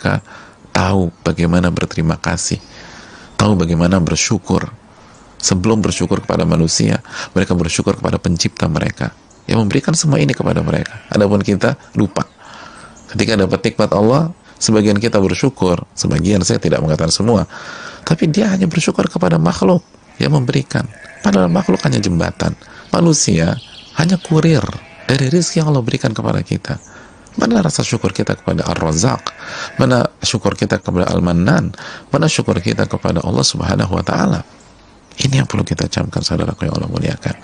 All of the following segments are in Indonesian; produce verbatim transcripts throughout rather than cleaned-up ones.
mereka tahu bagaimana berterima kasih, tahu bagaimana bersyukur. Sebelum bersyukur kepada manusia, mereka bersyukur kepada pencipta mereka yang memberikan semua ini kepada mereka. Adapun kita lupa. Ketika dapat nikmat Allah, sebagian kita bersyukur, sebagian, saya tidak mengatakan semua, tapi dia hanya bersyukur kepada makhluk yang memberikan. Padahal makhluk hanya jembatan. Manusia hanya kurir dari rizki yang Allah berikan kepada kita. Mana rasa syukur kita kepada Ar-Razzaq? Mana syukur kita kepada Al-Mannan? Mana syukur kita kepada Allah Subhanahu wa Ta'ala? Ini yang perlu kita camkan, saudaraku yang Allah muliakan.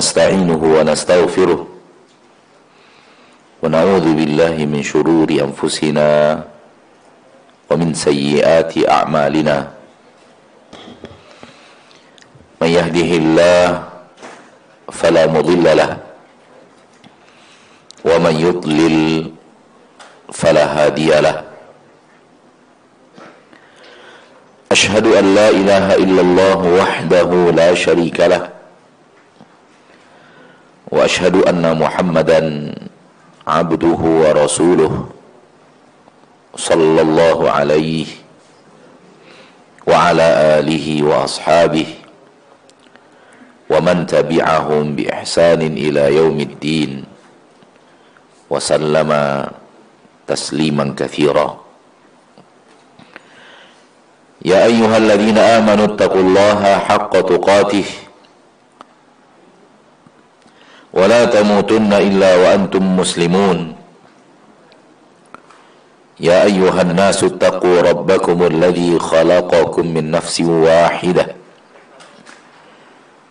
نستعينه ونستغفره ونعوذ بالله من شرور أنفسنا ومن سيئات أعمالنا من يهده الله فلا مضل له ومن يضلل فلا هادي له أشهد أن لا إله إلا الله وحده لا شريك له وأشهد أن محمدا عبده ورسوله صلى الله عليه وعلى آله وأصحابه ومن تبعهم بإحسان إلى يوم الدين وسلم تسليما كثيرا يا أيها الذين آمنوا اتقوا الله حق تقاته ولا تموتن إلا وأنتم مسلمون يا أيها الناس اتقوا ربكم الذي خلقكم من نفس واحدة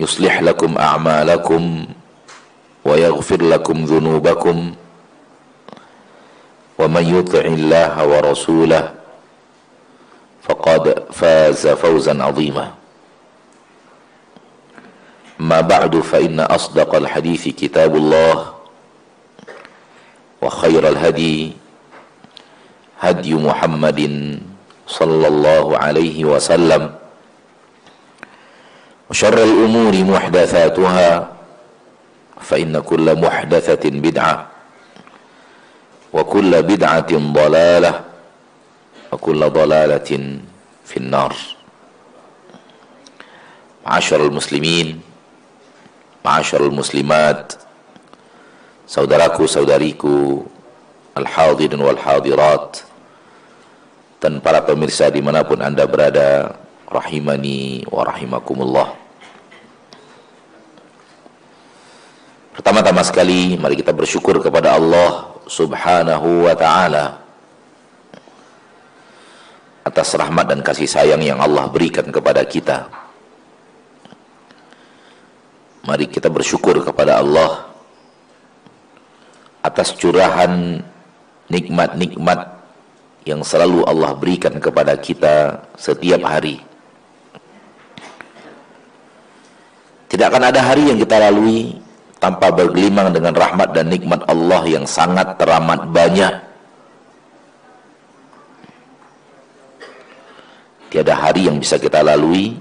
يصلح لكم أعمالكم ويغفر لكم ذنوبكم ومن يطع الله ورسوله فقد فاز فوزا عظيما ما بعد فإن أصدق الحديث كتاب الله وخير الهدي هدي محمد صلى الله عليه وسلم وشر الأمور محدثاتها فإن كل محدثة بدعة وكل بدعة ضلالة وكل ضلالة في النار معاشر المسلمين Ma'asyarul muslimat, saudaraku saudariku al-hadirin wal-hadirat, dan para pemirsa dimanapun anda berada, rahimani wa rahimakumullah. Pertama-tama sekali mari kita bersyukur kepada Allah subhanahu wa ta'ala atas rahmat dan kasih sayang yang Allah berikan kepada kita. Mari kita bersyukur kepada Allah atas curahan nikmat-nikmat yang selalu Allah berikan kepada kita setiap hari. Tidak akan ada hari yang kita lalui tanpa bergelimang dengan rahmat dan nikmat Allah yang sangat teramat banyak. Tiada hari yang bisa kita lalui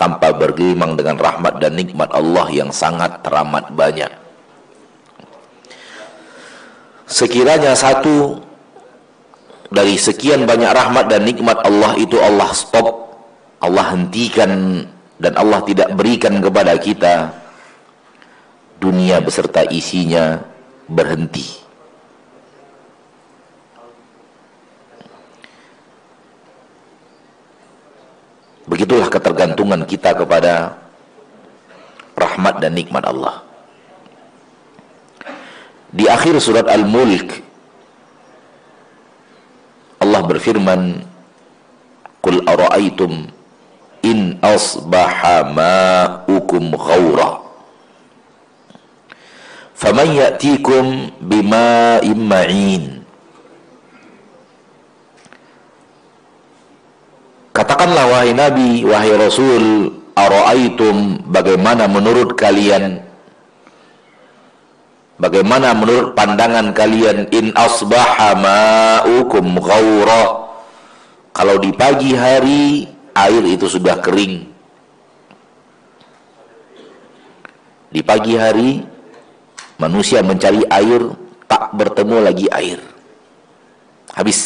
tanpa bergelimang dengan rahmat dan nikmat Allah yang sangat teramat banyak. Sekiranya satu dari sekian banyak rahmat dan nikmat Allah itu Allah stop, Allah hentikan, dan Allah tidak berikan kepada kita, dunia beserta isinya berhenti. Begitulah ketergantungan kita kepada rahmat dan nikmat Allah. Di akhir surat Al-Mulk, Allah berfirman, "Qul ara'aytum in asbaha ma'ukum ghaura, faman ya'tikum bima'in ma'in." Katakanlah, wahai Nabi, wahai Rasul, ara'aitum, bagaimana menurut kalian, bagaimana menurut pandangan kalian, in asbaha ma'ukum ghaura, kalau di pagi hari air itu sudah kering. Di pagi hari manusia mencari air, tak bertemu lagi air, habis,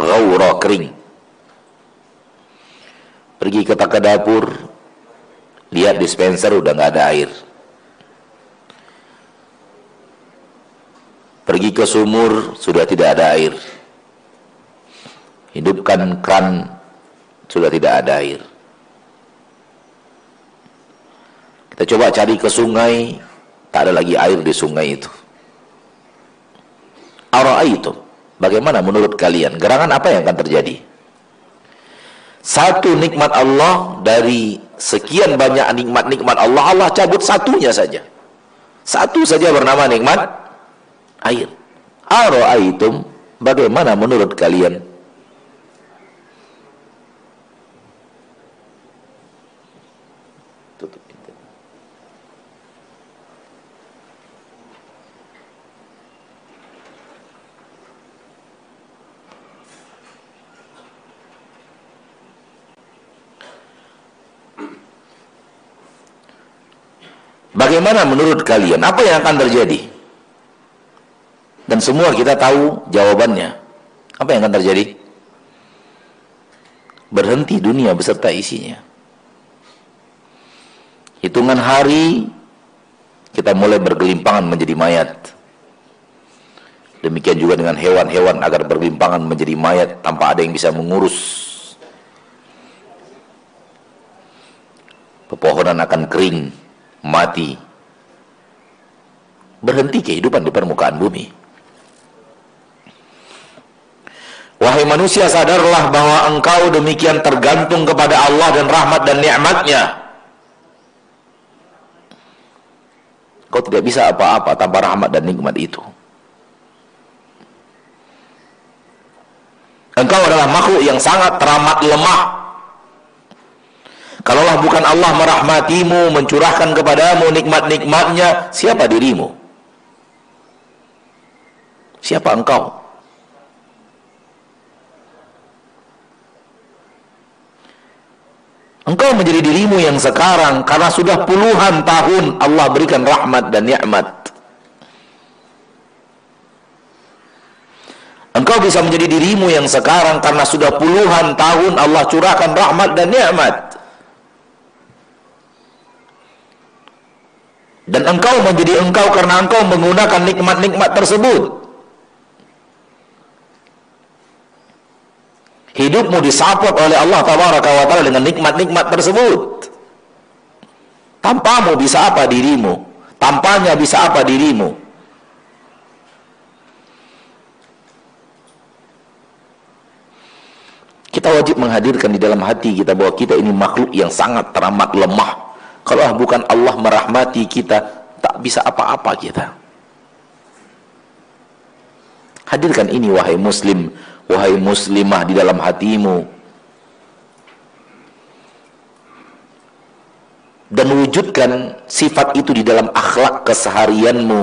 ghaura, kering. Pergi ke tak ke dapur, lihat dispenser udah nggak ada air. Pergi ke sumur sudah tidak ada air. Hidupkan keran sudah tidak ada air. Kita coba cari ke sungai, tak ada lagi air di sungai itu. Ara'aitum, bagaimana menurut kalian? Gerangan apa yang akan terjadi? Satu nikmat Allah dari sekian banyak nikmat-nikmat Allah, Allah cabut satunya saja. Satu saja bernama nikmat air. Ara'aitum, bagaimana menurut kalian? Tutup pintu. Bagaimana menurut kalian? Apa yang akan terjadi? Dan semua kita tahu jawabannya. Apa yang akan terjadi? Berhenti dunia beserta isinya. Hitungan hari, kita mulai bergelimpangan menjadi mayat. Demikian juga dengan hewan-hewan agar bergelimpangan menjadi mayat tanpa ada yang bisa mengurus. Pepohonan akan kering, mati, berhenti kehidupan di permukaan bumi. Wahai manusia, sadarlah bahwa engkau demikian tergantung kepada Allah dan rahmat dan nikmatnya. Kau tidak bisa apa-apa tanpa rahmat dan nikmat itu. Engkau adalah makhluk yang sangat teramat lemah. Kalaulah bukan Allah merahmatimu, mencurahkan kepadamu nikmat-nikmatnya, siapa dirimu? Siapa engkau? Engkau menjadi dirimu yang sekarang karena sudah puluhan tahun Allah berikan rahmat dan nikmat. Engkau bisa menjadi dirimu yang sekarang karena sudah puluhan tahun Allah curahkan rahmat dan nikmat. Dan engkau menjadi engkau karena engkau menggunakan nikmat-nikmat tersebut. Hidupmu disapot oleh Allah Tabaraka wa Ta'ala dengan nikmat-nikmat tersebut. Tanpamu bisa apa dirimu? Tanpanya bisa apa dirimu? Kita wajib menghadirkan di dalam hati kita bahwa kita ini makhluk yang sangat teramat lemah. Kalau bukan Allah merahmati kita, tak bisa apa-apa kita. Hadirkan ini, wahai muslim, wahai muslimah, di dalam hatimu. Dan wujudkan sifat itu di dalam akhlak keseharianmu.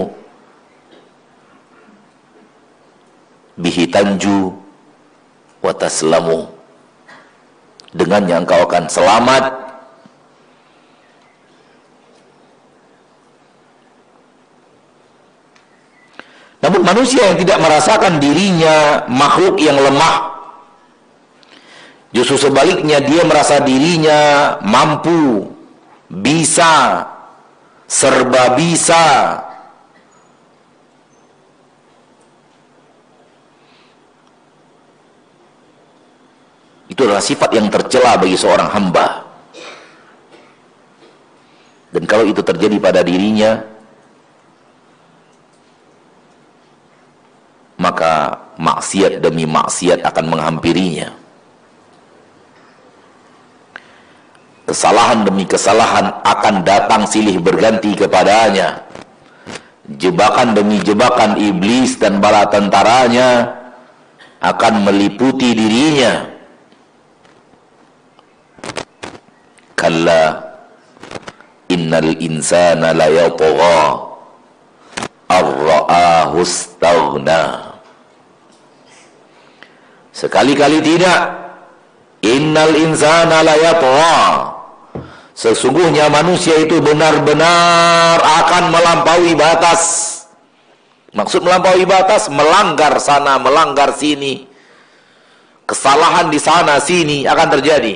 Bihi tanju wa taslamu. dengannya engkau akan selamat. Namun manusia yang tidak merasakan dirinya makhluk yang lemah, justru sebaliknya dia merasa dirinya mampu, bisa, serba bisa. Itu adalah sifat yang tercela bagi seorang hamba. Dan kalau itu terjadi pada dirinya, maka maksiat demi maksiat akan menghampirinya. Kesalahan demi kesalahan akan datang silih berganti kepadanya. Jebakan demi jebakan iblis dan bala tentaranya akan meliputi dirinya. Kalla innal insana layatgha ar-ra'ahu istaghna. Sekali-kali tidak. Innal insana layatgha, sesungguhnya manusia itu benar-benar akan melampaui batas. Maksud melampaui batas, melanggar sana, melanggar sini, kesalahan di sana sini akan terjadi.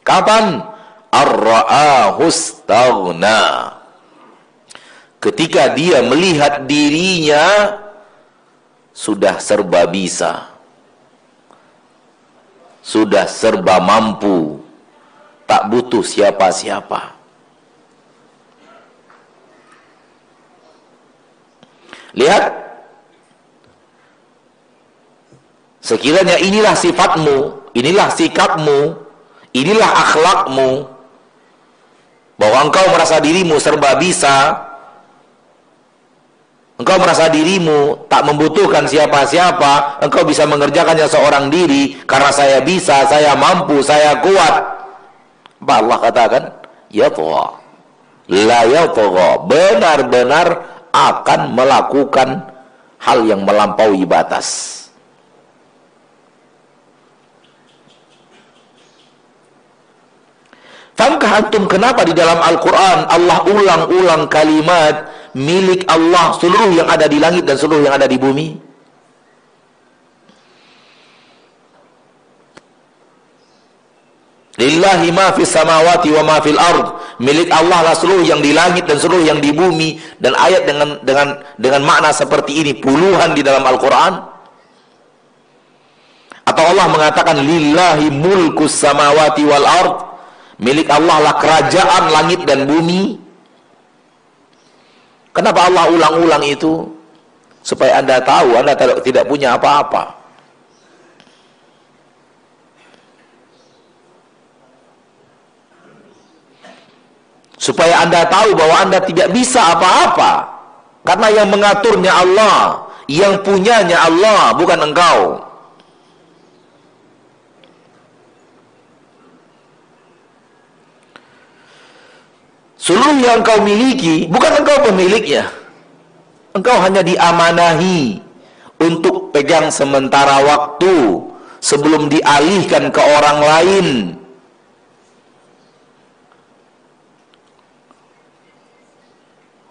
Kapan? Ar-ra'ahustaghna, ketika dia melihat dirinya sudah serba bisa, sudah serba mampu, tak butuh siapa-siapa. Lihat, sekiranya inilah sifatmu, inilah sikapmu, inilah akhlakmu, bahwa engkau merasa dirimu serba bisa, engkau merasa dirimu tak membutuhkan siapa-siapa, engkau bisa mengerjakannya seorang diri, karena saya bisa, saya mampu, saya kuat. Apa Allah katakan? Ya Allah, la ya Allah, benar-benar akan melakukan hal yang melampaui batas. Tahukah antum kenapa di dalam Al-Quran Allah ulang-ulang kalimat milik Allah seluruh yang ada di langit dan seluruh yang ada di bumi? Lillahi ma fis samawati wa ma fil ard, milik Allah lah seluruh yang di langit dan seluruh yang di bumi. Dan ayat dengan dengan dengan makna seperti ini puluhan di dalam Al-Quran. Atau Allah mengatakan lillahi mulkus samawati wal ard, milik Allah lah kerajaan langit dan bumi. Kenapa Allah ulang-ulang itu? Supaya Anda tahu Anda tidak punya apa-apa. Supaya Anda tahu bahwa Anda tidak bisa apa-apa. Karena yang mengaturnya Allah, yang punyanya Allah, bukan engkau. Seluruh yang engkau miliki, bukan engkau pemiliknya. Engkau hanya diamanahi untuk pegang sementara waktu sebelum dialihkan ke orang lain.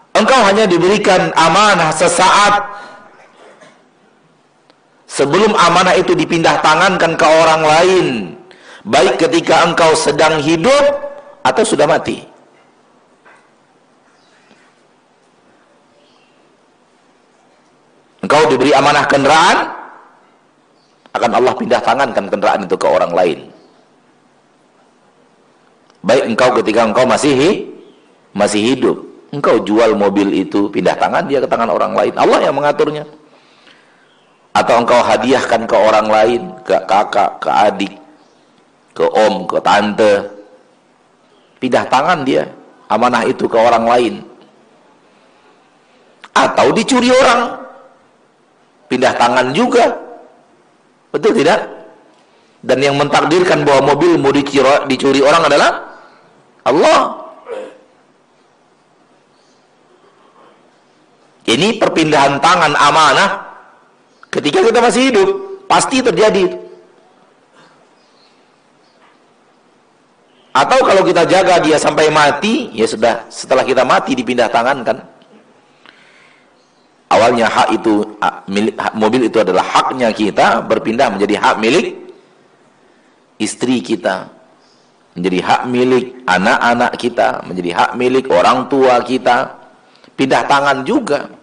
Engkau hanya diberikan amanah sesaat sebelum amanah itu dipindah tangankan ke orang lain, baik ketika engkau sedang hidup atau sudah mati. Engkau diberi amanah kendaraan, akan Allah pindah tangankan kendaraan itu ke orang lain. Baik engkau ketika engkau masih masih hidup, engkau jual mobil itu, pindah tangan dia ke tangan orang lain. Allah yang mengaturnya. Atau engkau hadiahkan ke orang lain, ke kakak, ke adik, ke om, ke tante. Pindah tangan dia, amanah itu ke orang lain. Atau dicuri orang, pindah tangan juga. Betul tidak? Dan yang mentakdirkan bahwa mobilmu dicuri orang adalah Allah. Ini perpindahan tangan amanah ketika kita masih hidup. Pasti terjadi. Atau kalau kita jaga dia sampai mati, ya sudah, setelah kita mati dipindah tangan kan. Awalnya hak itu, milik, hak mobil itu adalah haknya kita, berpindah menjadi hak milik istri kita, menjadi hak milik anak-anak kita, menjadi hak milik orang tua kita, pindah tangan juga.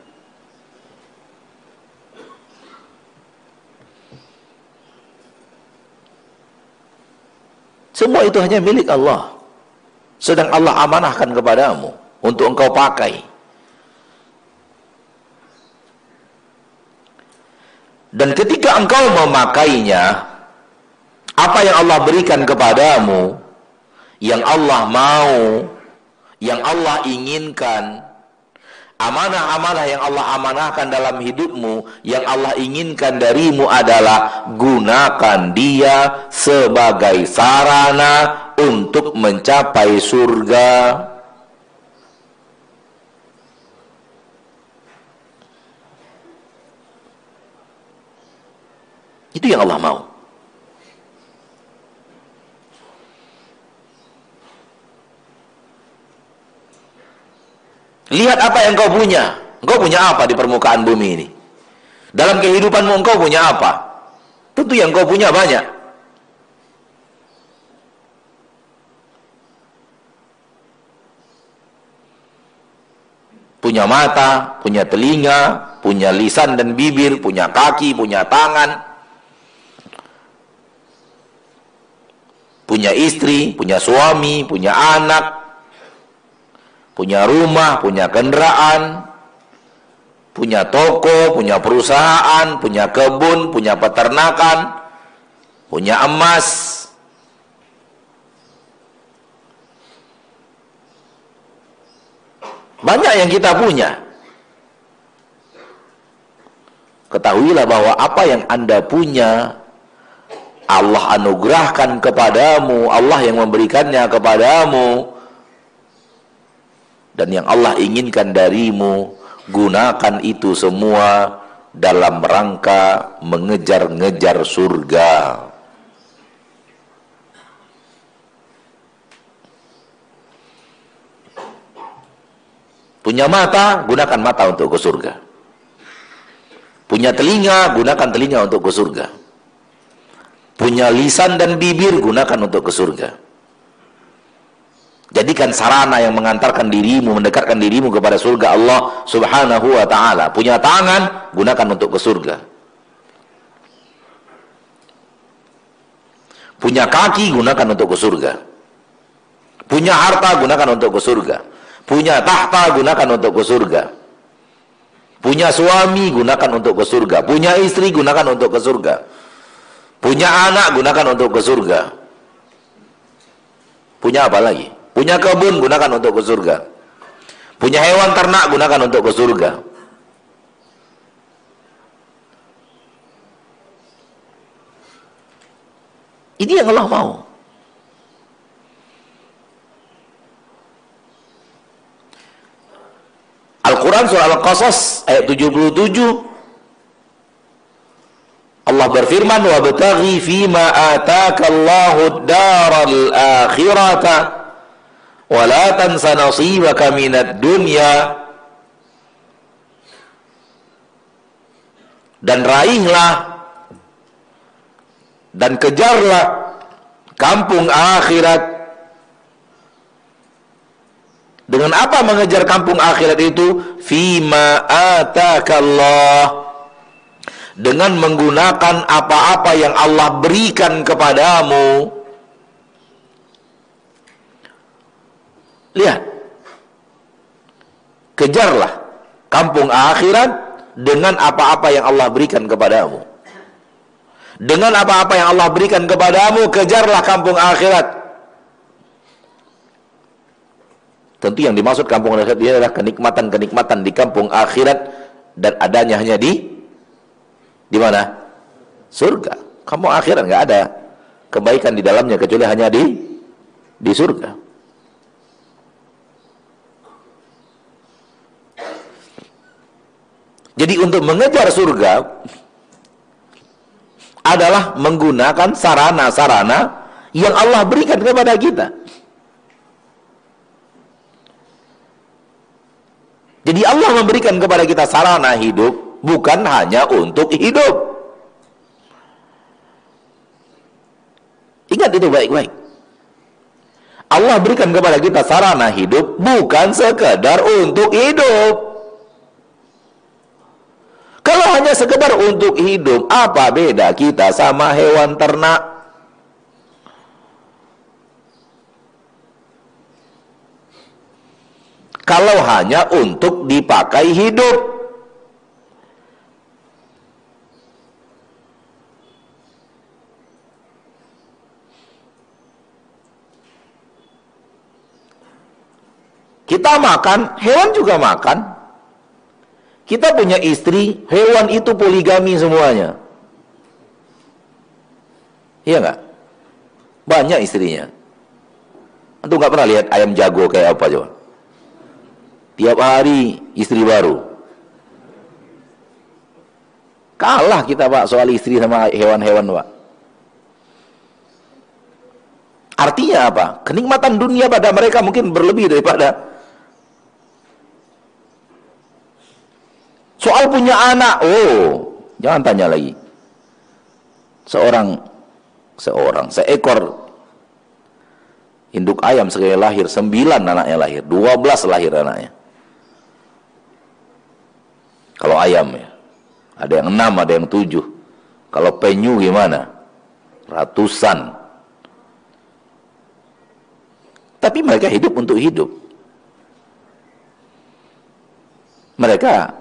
Semua itu hanya milik Allah, sedang Allah amanahkan kepadamu untuk engkau pakai. Dan ketika engkau memakainya, apa yang Allah berikan kepadamu, yang Allah mau, yang Allah inginkan, amanah-amanah yang Allah amanahkan dalam hidupmu, yang Allah inginkan darimu adalah gunakan dia sebagai sarana untuk mencapai surga. Itu yang Allah mau. Lihat apa yang kau punya. Engkau punya apa di permukaan bumi ini? Dalam kehidupanmu engkau punya apa? Tentu yang kau punya banyak. Punya mata, punya telinga, punya lisan dan bibir, punya kaki, punya tangan, punya istri, punya suami, punya anak, punya rumah, punya kendaraan, punya toko, punya perusahaan, punya kebun, punya peternakan, punya emas. Banyak yang kita punya. Ketahuilah bahwa apa yang Anda punya Allah anugerahkan kepadamu, Allah yang memberikannya kepadamu, dan yang Allah inginkan darimu, gunakan itu semua dalam rangka mengejar-ngejar surga. Punya mata, gunakan mata untuk ke surga. Punya telinga, gunakan telinga untuk ke surga. Punya lisan dan bibir, gunakan untuk ke surga. Jadikan sarana yang mengantarkan dirimu, mendekatkan dirimu kepada surga Allah subhanahu wa ta'ala. Punya tangan, gunakan untuk ke surga. Punya kaki, gunakan untuk ke surga. Punya harta, gunakan untuk ke surga. Punya tahta, gunakan untuk ke surga. Punya suami, gunakan untuk ke surga. Punya istri, gunakan untuk ke surga. Punya anak, gunakan untuk ke surga. Punya apa lagi? Punya kebun, gunakan untuk ke surga. Punya hewan ternak, gunakan untuk ke surga. Ini yang Allah mau. Al-Quran surah Al-Qasas ayat tujuh puluh tujuh, Allah berfirman, wabtaghi fima ataka Allahu ad-daral akhirata wa la tansa nasibaka minad dunya. Dan raihlah dan kejarlah kampung akhirat. Dengan apa mengejar kampung akhirat itu? Fima ataka Allah, dengan menggunakan apa-apa yang Allah berikan kepadamu. Lihat, kejarlah kampung akhirat dengan apa-apa yang Allah berikan kepadamu. Dengan apa-apa yang Allah berikan kepadamu, kejarlah kampung akhirat. Tentu yang dimaksud kampung akhirat ini adalah kenikmatan-kenikmatan di kampung akhirat, dan adanya hanya di di mana? Surga. Kamu akhirat nggak ada kebaikan di dalamnya kecuali hanya di di surga. Jadi untuk mengejar surga adalah menggunakan sarana-sarana yang Allah berikan kepada kita. Jadi Allah memberikan kepada kita sarana hidup, bukan hanya untuk hidup. Ingat itu baik-baik. Allah berikan kepada kita sarana hidup, bukan sekedar untuk hidup. Kalau hanya sekedar untuk hidup, apa beda kita sama hewan ternak? Kalau hanya untuk dipakai hidup, kita makan, hewan juga makan. Kita punya istri, hewan itu poligami semuanya. Iya nggak? Banyak istrinya. Antum nggak pernah lihat ayam jago kayak apa coba? Tiap hari istri baru. Kalah kita Pak soal istri sama hewan-hewan Pak. Artinya apa? Kenikmatan dunia pada mereka mungkin berlebih daripada. Soal punya anak, oh jangan tanya lagi. Seorang, seorang, seekor induk ayam sekali lahir, sembilan anaknya lahir, dua belas lahir anaknya. Kalau ayam ya, ada yang enam, ada yang tujuh. Kalau penyu gimana? Ratusan. Tapi mereka hidup untuk hidup. Mereka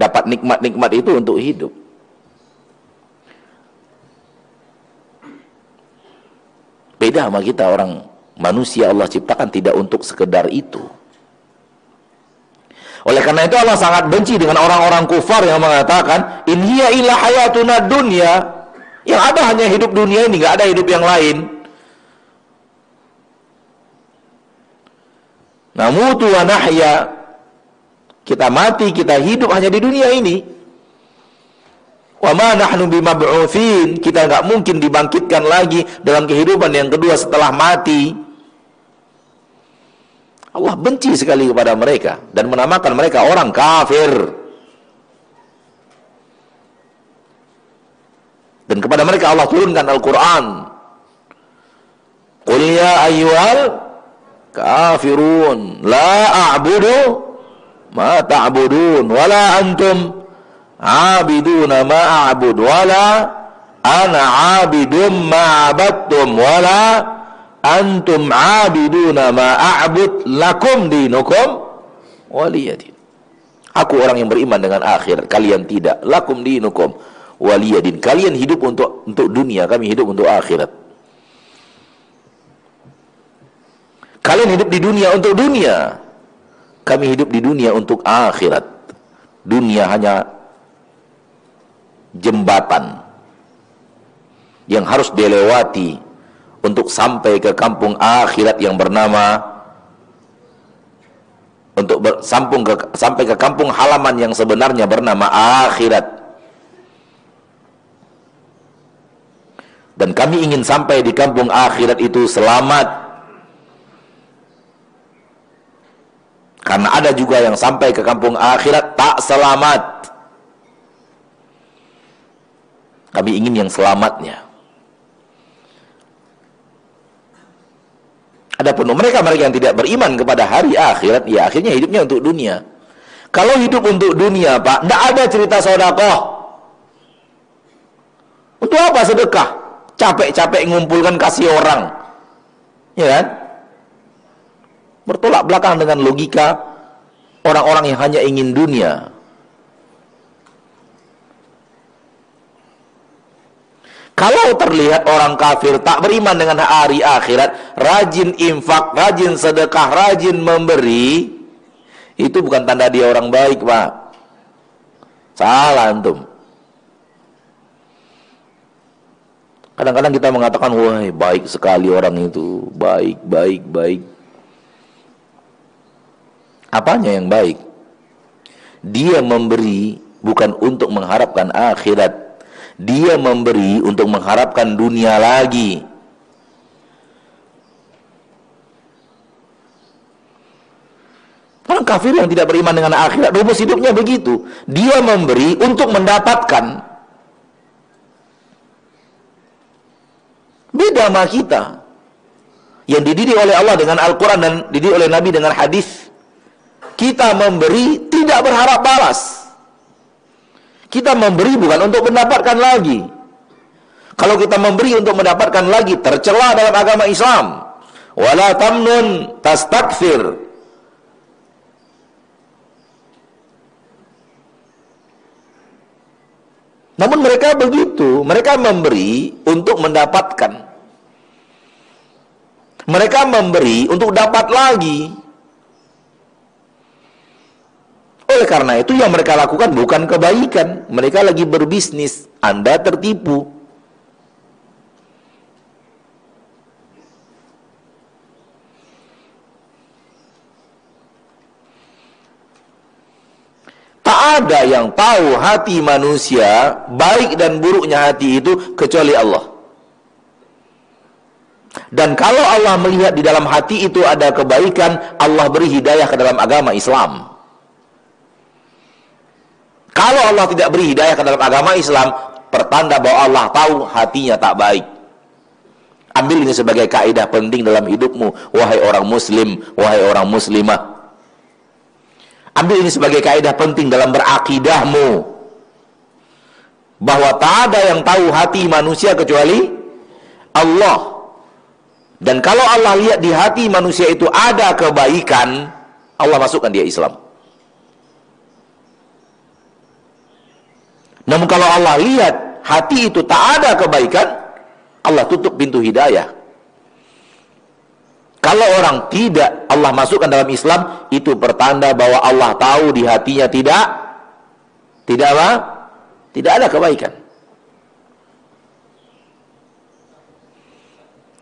dapat nikmat-nikmat itu untuk hidup. Beda sama kita, orang manusia Allah ciptakan tidak untuk sekedar itu. Oleh karena itu Allah sangat benci dengan orang-orang kufar yang mengatakan in hiya illa hayatuna dunya, yang ada hanya hidup dunia ini, nggak ada hidup yang lain. Namutu wa nahya, kita mati, kita hidup hanya di dunia ini. Wa ma nahnu bimab'utsin, kita nggak mungkin dibangkitkan lagi dalam kehidupan yang kedua setelah mati. Allah benci sekali kepada mereka dan menamakan mereka orang kafir. Dan kepada mereka Allah turunkan Al-Qur'an. Qul ya ayyuhal kafirun la a'budu ma ta'budun wa la antum abiduna ma a'bud wala ana abidum ma abattum wala antum abiduna ma a'bud lakum dinukum waliyadin. Aku orang yang beriman dengan akhir, kalian tidak. Lakum dinukum waliyadin, kalian hidup untuk untuk dunia, kami hidup untuk akhirat. Kalian hidup di dunia untuk dunia, kami hidup di dunia untuk akhirat. Dunia hanya jembatan yang harus dilewati untuk sampai ke kampung akhirat yang bernama, untuk bersambung ke, sampai ke kampung halaman yang sebenarnya bernama akhirat. Dan kami ingin sampai di kampung akhirat itu selamat. Karena ada juga yang sampai ke kampung akhirat tak selamat. Kami ingin yang selamatnya. Adapun mereka-mereka yang tidak beriman kepada hari akhirat, ya akhirnya hidupnya untuk dunia. Kalau hidup untuk dunia, Pak, tidak ada cerita sedekah. Untuk apa sedekah? Capek-capek ngumpulkan kasih orang, ya kan? Bertolak belakang dengan logika orang-orang yang hanya ingin dunia. Kalau terlihat orang kafir tak beriman dengan hari akhirat, rajin infak, rajin sedekah, rajin memberi, itu bukan tanda dia orang baik, Pak. Salah antum. Kadang-kadang kita mengatakan, wah baik sekali orang itu, baik, baik, baik. Apanya yang baik? Dia memberi bukan untuk mengharapkan akhirat. Dia memberi untuk mengharapkan dunia lagi. Orang kafir yang tidak beriman dengan akhirat, rumus hidupnya begitu. Dia memberi untuk mendapatkan. Beda sama kita. Yang dididik oleh Allah dengan Al-Quran dan dididik oleh Nabi dengan hadis. Kita memberi tidak berharap balas. Kita memberi bukan untuk mendapatkan lagi. Kalau kita memberi untuk mendapatkan lagi, tercela dalam agama Islam. Wala tamnun tastakfir. Namun mereka begitu, mereka memberi untuk mendapatkan. Mereka memberi untuk dapat lagi. Oleh karena itu yang mereka lakukan bukan kebaikan. Mereka lagi berbisnis, Anda tertipu. Tak ada yang tahu hati manusia, baik dan buruknya hati itu, kecuali Allah. Dan kalau Allah melihat di dalam hati itu ada kebaikan, Allah beri hidayah ke dalam agama Islam. Kalau Allah tidak beri hidayah ke dalam agama Islam, pertanda bahwa Allah tahu hatinya tak baik. Ambil ini sebagai kaidah penting dalam hidupmu, wahai orang muslim, wahai orang muslimah. Ambil ini sebagai kaidah penting dalam berakidahmu. Bahwa tak ada yang tahu hati manusia kecuali Allah. Dan kalau Allah lihat di hati manusia itu ada kebaikan, Allah masukkan dia Islam. Namun kalau Allah lihat hati itu tak ada kebaikan, Allah tutup pintu hidayah. Kalau orang tidak Allah masukkan dalam Islam, itu pertanda bahwa Allah tahu di hatinya tidak tidak apa? Tidak ada kebaikan.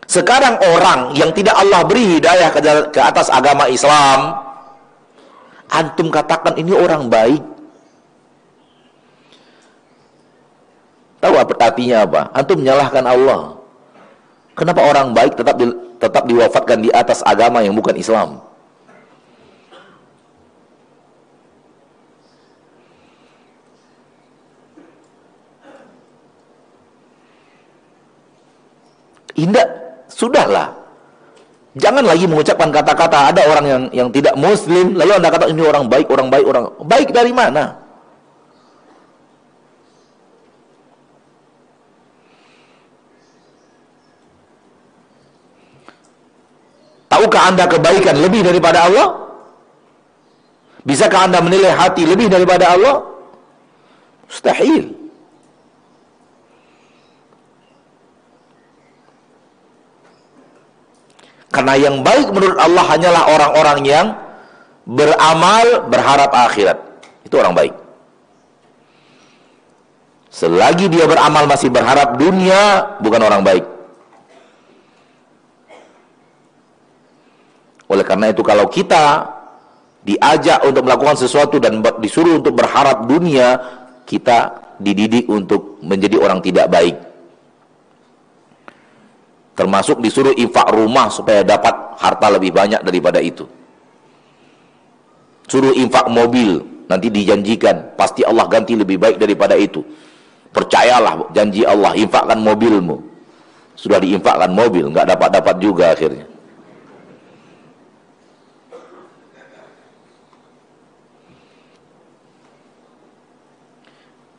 Sekarang orang yang tidak Allah beri hidayah ke, ke atas agama Islam, antum katakan ini orang baik. Tahu apa artinya apa? Antum menyalahkan Allah. Kenapa orang baik tetap di tetap diwafatkan di atas agama yang bukan Islam? Tidak, sudahlah. Jangan lagi mengucapkan kata-kata ada orang yang yang tidak muslim lalu Anda kata ini orang baik, orang baik, orang baik dari mana? Tahukah Anda kebaikan lebih daripada Allah? Bisakah Anda menilai hati lebih daripada Allah? Mustahil. Karena yang baik menurut Allah hanyalah orang-orang yang beramal berharap akhirat. Itu orang baik. Selagi dia beramal masih berharap dunia, bukan orang baik. Oleh karena itu kalau kita diajak untuk melakukan sesuatu dan disuruh untuk berharap dunia, kita dididik untuk menjadi orang tidak baik. Termasuk disuruh infak rumah supaya dapat harta lebih banyak daripada itu. Suruh infak mobil, nanti dijanjikan pasti Allah ganti lebih baik daripada itu. Percayalah janji Allah, infakkan mobilmu. Sudah diinfakkan mobil, nggak dapat-dapat juga akhirnya.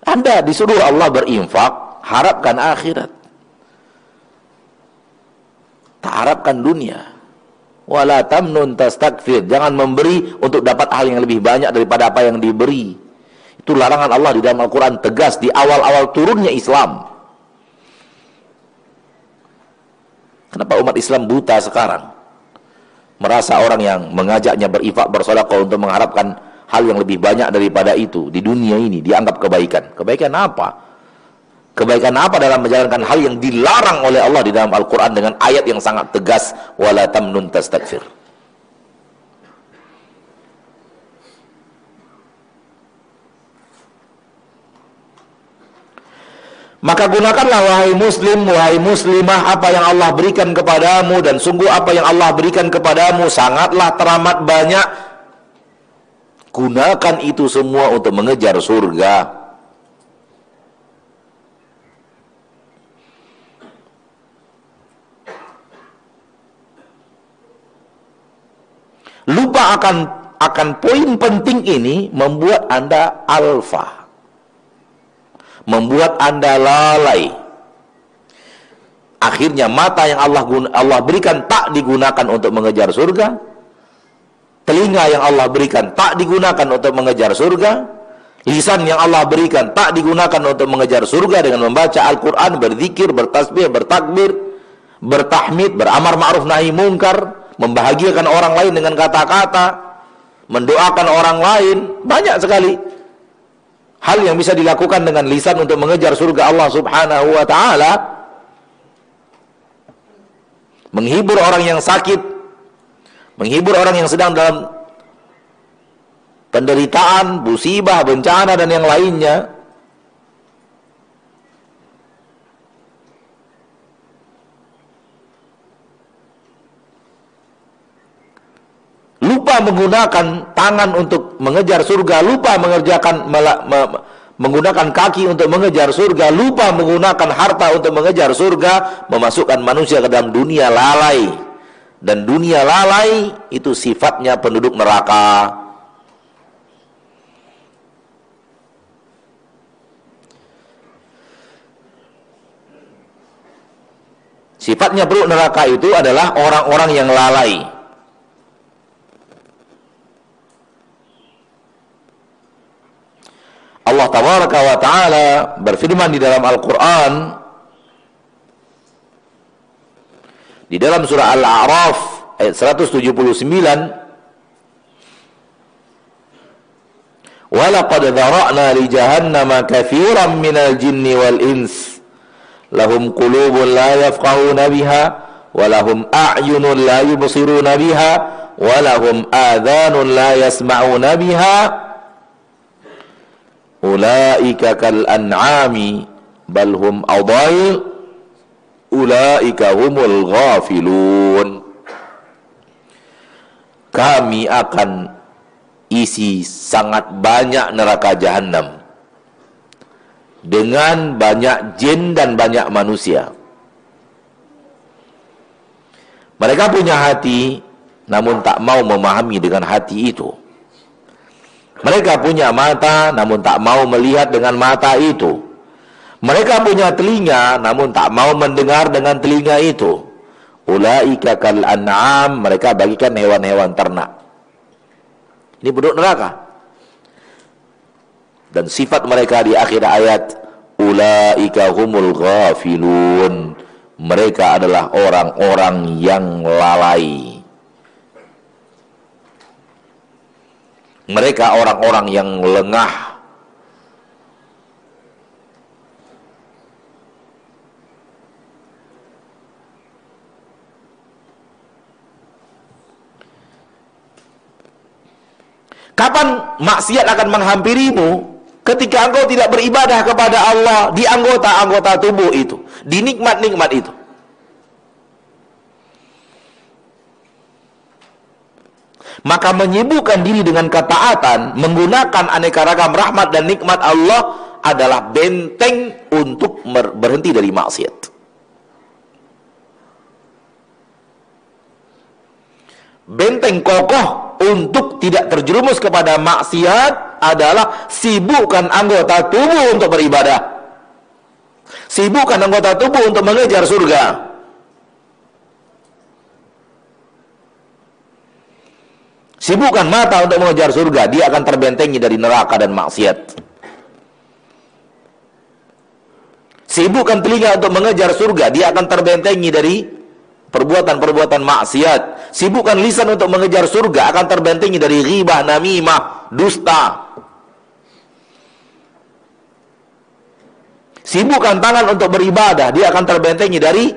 Anda disuruh Allah berinfak, harapkan akhirat. Tak harapkan dunia. Wala tamnun tastakfir. Jangan memberi untuk dapat hal yang lebih banyak daripada apa yang diberi. Itu larangan Allah di dalam Al-Quran tegas di awal-awal turunnya Islam. Kenapa umat Islam buta sekarang? Merasa orang yang mengajaknya berinfak, bersedekah untuk mengharapkan hal yang lebih banyak daripada itu di dunia ini dianggap kebaikan. Kebaikan apa? Kebaikan apa dalam menjalankan hal yang dilarang oleh Allah di dalam Al-Quran dengan ayat yang sangat tegas, wala tamnun tastakfir. Maka gunakanlah wahai muslim, wahai muslimah, apa yang Allah berikan kepadamu, dan sungguh apa yang Allah berikan kepadamu sangatlah teramat banyak. Gunakan itu semua untuk mengejar surga. Lupa akan akan poin penting ini membuat Anda alfa, membuat Anda lalai. Akhirnya mata yang Allah guna, Allah berikan tak digunakan untuk mengejar surga, telinga yang Allah berikan tak digunakan untuk mengejar surga, lisan yang Allah berikan tak digunakan untuk mengejar surga dengan membaca Al-Quran, berzikir, bertasbih, bertakbir, bertahmid, beramar ma'ruf nahi mungkar, membahagiakan orang lain dengan kata-kata, mendoakan orang lain. Banyak sekali hal yang bisa dilakukan dengan lisan untuk mengejar surga Allah subhanahu wa ta'ala. Menghibur orang yang sakit, menghibur orang yang sedang dalam penderitaan, musibah, bencana, dan yang lainnya. Lupa menggunakan tangan untuk mengejar surga, lupa mengerjakan mela, me, menggunakan kaki untuk mengejar surga, lupa menggunakan harta untuk mengejar surga, memasukkan manusia ke dalam dunia lalai. Dan dunia lalai itu sifatnya penduduk neraka. Sifatnya penduduk neraka itu adalah orang-orang yang lalai. Allah tabaraka wa ta'ala berfirman di dalam Al-Quran, di dalam surah Al-A'raf ayat seratus tujuh puluh sembilan, وَلَقَدْ ذَرَعْنَا لِجَهَنَّمَ كَثِيرًا مِنَ الْجِنِّ وَالْإِنْسِ لَهُمْ قُلُوبٌ لَا يَفْقَهُونَ بِهَا وَلَهُمْ أَعْيُنٌ لَا يُبْصِرُونَ بِهَا وَلَهُمْ آذَانٌ لَا يَسْمَعُونَ بِهَا ulaika kal an'ami bal hum adall ulaika humul ghafilun. Kami akan isi sangat banyak neraka jahanam dengan banyak jin dan banyak manusia. Mereka punya hati namun tak mau memahami dengan hati itu. Mereka punya mata, namun tak mau melihat dengan mata itu. Mereka punya telinga, namun tak mau mendengar dengan telinga itu. Ulaika kal an'am, mereka bagikan hewan-hewan ternak. Ini penduduk neraka. Dan sifat mereka di akhir ayat, ulaika humul ghafilun. Mereka adalah orang-orang yang lalai. Mereka orang-orang yang lengah. Kapan maksiat akan menghampirimu? Ketika engkau tidak beribadah kepada Allah di anggota-anggota tubuh itu, di nikmat-nikmat itu. Maka menyibukkan diri dengan ketaatan, menggunakan aneka ragam rahmat dan nikmat Allah adalah benteng untuk berhenti dari maksiat. Benteng kokoh untuk tidak terjerumus kepada maksiat adalah sibukkan anggota tubuh untuk beribadah. Sibukkan anggota tubuh untuk mengejar surga. Sibukkan mata untuk mengejar surga, dia akan terbentengi dari neraka dan maksiat. Sibukkan telinga untuk mengejar surga, dia akan terbentengi dari perbuatan-perbuatan maksiat. Sibukkan lisan untuk mengejar surga, akan terbentengi dari ghibah, namimah, dusta. Sibukkan tangan untuk beribadah, dia akan terbentengi dari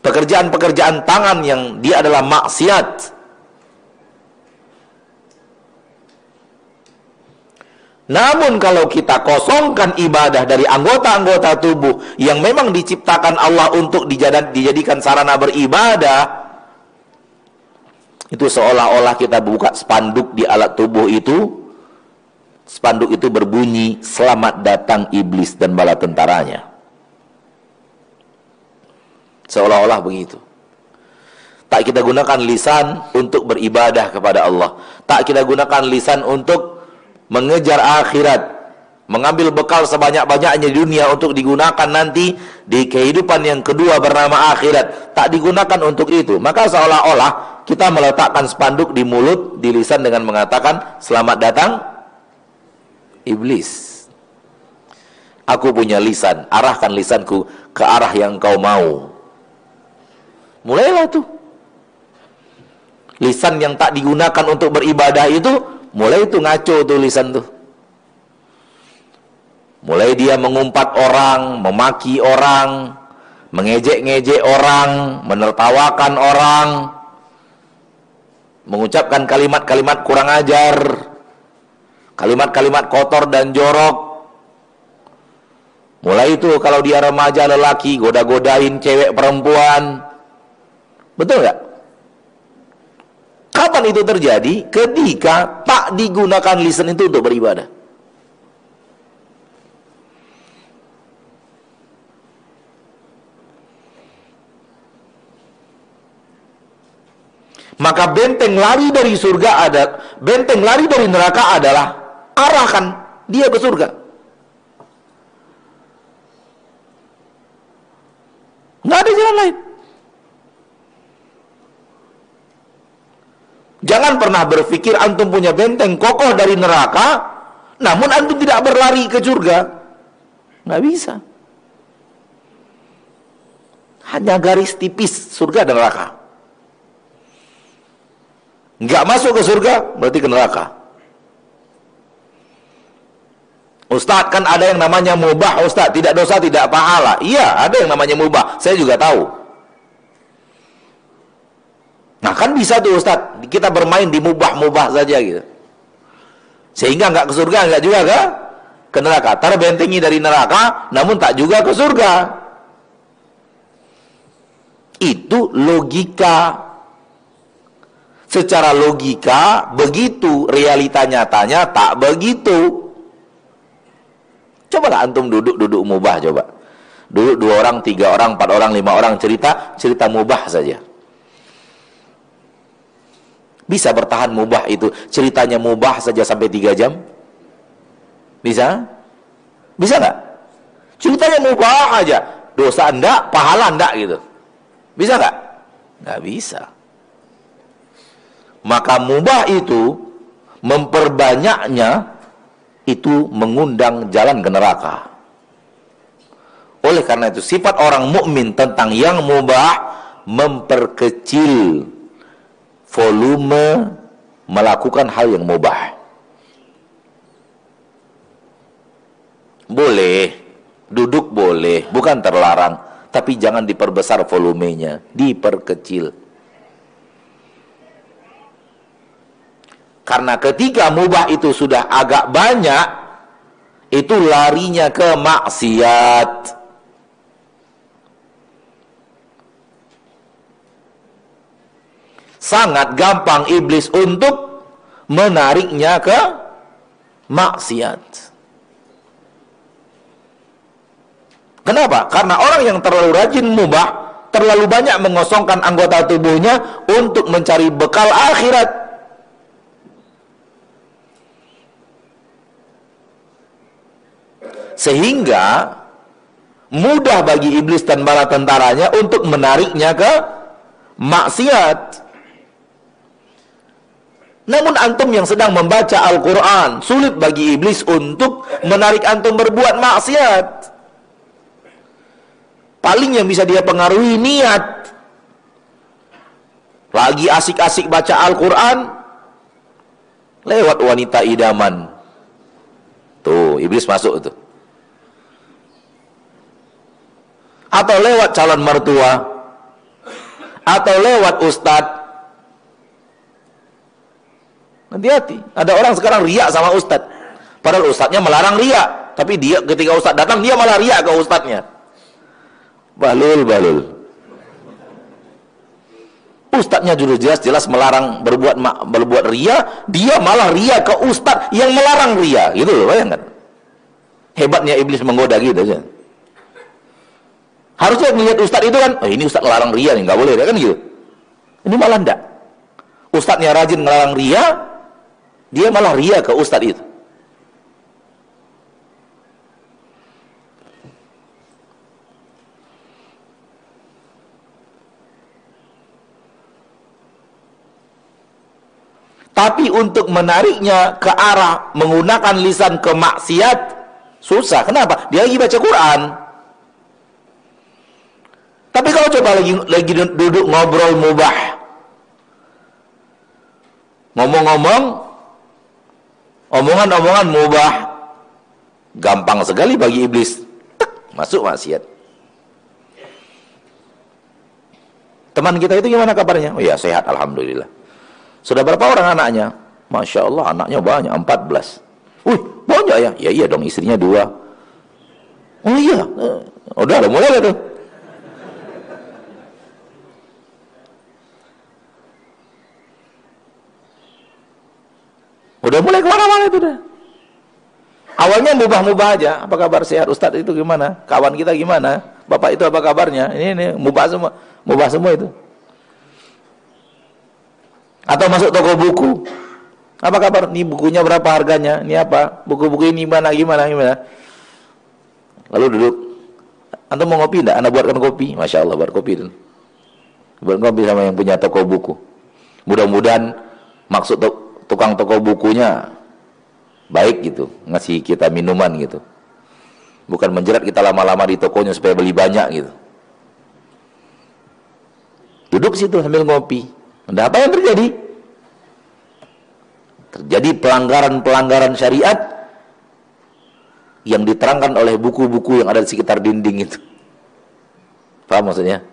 pekerjaan-pekerjaan tangan yang dia adalah maksiat. Namun kalau kita kosongkan ibadah dari anggota-anggota tubuh yang memang diciptakan Allah untuk dijadikan sarana beribadah, itu seolah-olah kita buka spanduk di alat tubuh itu, spanduk itu berbunyi, "Selamat datang iblis dan bala tentaranya." Seolah-olah begitu. Tak kita gunakan lisan untuk beribadah kepada Allah. Tak kita gunakan lisan untuk mengejar akhirat. Mengambil bekal sebanyak-banyaknya dunia untuk digunakan nanti di kehidupan yang kedua bernama akhirat. Tak digunakan untuk itu. Maka seolah-olah kita meletakkan spanduk di mulut, di lisan dengan mengatakan, "Selamat datang iblis." Aku punya lisan, arahkan lisanku ke arah yang kau mau. Mulailah tuh. Lisan yang tak digunakan untuk beribadah itu, mulai itu ngaco tuh lisan tuh. Mulai dia mengumpat orang, memaki orang, mengejek-ngejek orang, menertawakan orang, mengucapkan kalimat-kalimat kurang ajar, kalimat-kalimat kotor dan jorok. Mulai itu kalau dia remaja lelaki, goda-godain cewek perempuan. Betul nggak? Kapan itu terjadi? Ketika tak digunakan lisan itu untuk beribadah. Maka benteng lari dari surga ada, benteng lari dari neraka adalah arahkan dia ke surga. Nggak ada jalan lain. Jangan pernah berpikir antum punya benteng kokoh dari neraka, namun antum tidak berlari ke surga. Nggak bisa. Hanya garis tipis surga dan neraka. Nggak masuk ke surga, berarti ke neraka. Ustaz, kan ada yang namanya mubah, Ustaz. Tidak dosa, tidak pahala. Iya, ada yang namanya mubah. Saya juga tahu. Nah, kan bisa tuh Ustaz. Kita bermain di mubah-mubah saja gitu. Sehingga nggak ke surga, nggak juga ke, ke neraka. Terbentengi dari neraka, namun tak juga ke surga. Itu logika. Secara logika begitu, realita nyatanya tak begitu. Cobalah antum duduk-duduk mubah, coba duduk dua orang, tiga orang, empat orang, lima orang, cerita cerita mubah saja. Bisa bertahan mubah itu, ceritanya mubah saja sampai tiga jam? Bisa? Bisa nggak? Ceritanya mubah aja, dosa anda, pahala anda gitu. Bisa nggak? Nggak bisa. Maka mubah itu memperbanyaknya itu mengundang jalan ke neraka. Oleh karena itu sifat orang mukmin tentang yang mubah memperkecil volume melakukan hal yang mubah. Boleh duduk, boleh, bukan terlarang, tapi jangan diperbesar volumenya, diperkecil. Karena ketika mubah itu sudah agak banyak, itu larinya ke maksiat. Sangat gampang iblis untuk menariknya ke maksiat. Kenapa? Karena orang yang terlalu rajin mubah, terlalu banyak mengosongkan anggota tubuhnya untuk mencari bekal akhirat. Sehingga mudah bagi iblis dan bala tentaranya untuk menariknya ke maksiat. Namun antum yang sedang membaca Al-Quran, sulit bagi iblis untuk menarik antum berbuat maksiat. Paling yang bisa dia pengaruhi niat. Lagi asik-asik baca Al-Quran, lewat wanita idaman. Tuh, iblis masuk tuh. Atau lewat calon mertua, atau lewat ustadz. Hati-hati, ada orang sekarang riak sama ustadz, padahal ustadznya melarang riak, tapi dia ketika ustadz datang dia malah riak ke ustadznya. Balul balul Ustadznya sudah jelas-jelas melarang berbuat berbuat ria, dia malah ria ke ustadz yang melarang ria, gitu loh, bayangkan. Hebatnya iblis menggoda gitu aja. Harusnya melihat ustadz itu kan, oh, ini ustadz melarang ria nih, nggak boleh kan gitu. Ini malah enggak. Ustadznya rajin melarang ria, dia malah ria ke ustadz itu. Tapi untuk menariknya ke arah menggunakan lisan ke maksiat susah. Kenapa? Dia lagi baca Quran. Tapi kalau coba lagi lagi duduk ngobrol mubah, ngomong-ngomong, omongan-omongan mubah, gampang sekali bagi iblis masuk maksiat. Teman kita itu gimana kabarnya? Oh ya, sehat, alhamdulillah. Sudah berapa orang anaknya? Masya Allah, anaknya banyak, empat belas. Wih, banyak ya? Ya iya dong, istrinya dua. Oh iya, udah udah mulai lah tuh. Udah mulai kemana-mana itu dah. Awalnya mubah-mubah aja, apa kabar sehat? Ustadz itu gimana? Kawan kita gimana? Bapak itu apa kabarnya? Ini, ini mubah semua, mubah semua itu. Atau masuk toko buku, apa kabar? Ini bukunya berapa harganya? Ini apa? Buku-buku ini mana? Gimana? Gimana? Lalu duduk. Antum mau ngopi enggak? Anda buatkan kopi. Masya Allah, buat kopi dulu. Buat kopi sama yang punya toko buku. Mudah-mudahan maksud tukang toko bukunya baik gitu, ngasih kita minuman gitu. Bukan menjerat kita lama-lama di tokonya supaya beli banyak gitu. Duduk situ sambil ngopi. Nah, apa yang terjadi? Terjadi pelanggaran-pelanggaran syariat yang diterangkan oleh buku-buku yang ada di sekitar dinding itu. Paham maksudnya?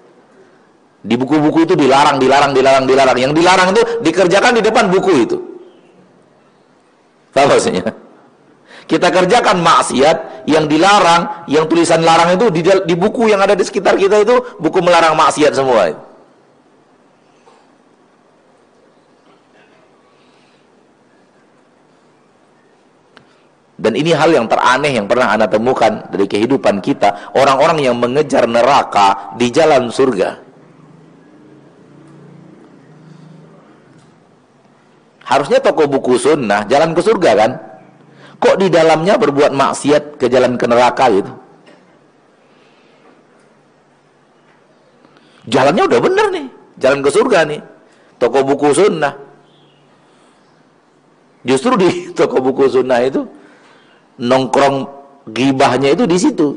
Di buku-buku itu dilarang, dilarang, dilarang, dilarang. Yang dilarang itu dikerjakan di depan buku itu. Paham maksudnya? Kita kerjakan maksiat yang dilarang, yang tulisan larang itu di, di buku yang ada di sekitar kita itu, buku melarang maksiat semua itu. Dan ini hal yang teraneh yang pernah Anda temukan dari kehidupan kita, orang-orang yang mengejar neraka di jalan surga. Harusnya toko buku sunnah jalan ke surga kan? Kok di dalamnya berbuat maksiat ke jalan ke neraka gitu? Jalannya udah bener nih, jalan ke surga nih, toko buku sunnah. Justru di toko buku sunnah itu nongkrong gibahnya itu di situ.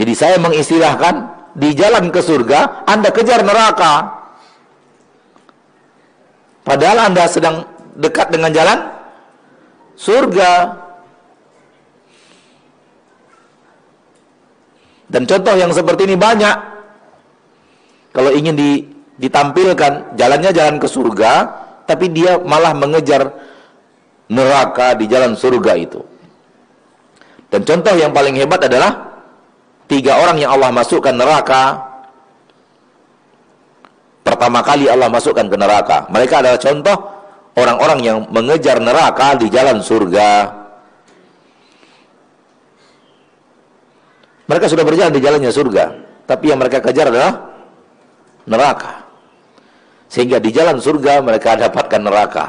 Jadi saya mengistilahkan di jalan ke surga Anda kejar neraka, padahal Anda sedang dekat dengan jalan surga. Dan contoh yang seperti ini banyak. Kalau ingin ditampilkan jalannya jalan ke surga, tapi dia malah mengejar neraka di jalan surga itu. Dan contoh yang paling hebat adalah tiga orang yang Allah masukkan neraka pertama kali Allah masukkan ke neraka. Mereka adalah contoh orang-orang yang mengejar neraka di jalan surga. Mereka sudah berjalan di jalannya surga, tapi yang mereka kejar adalah neraka. Sehingga di jalan surga mereka dapatkan neraka.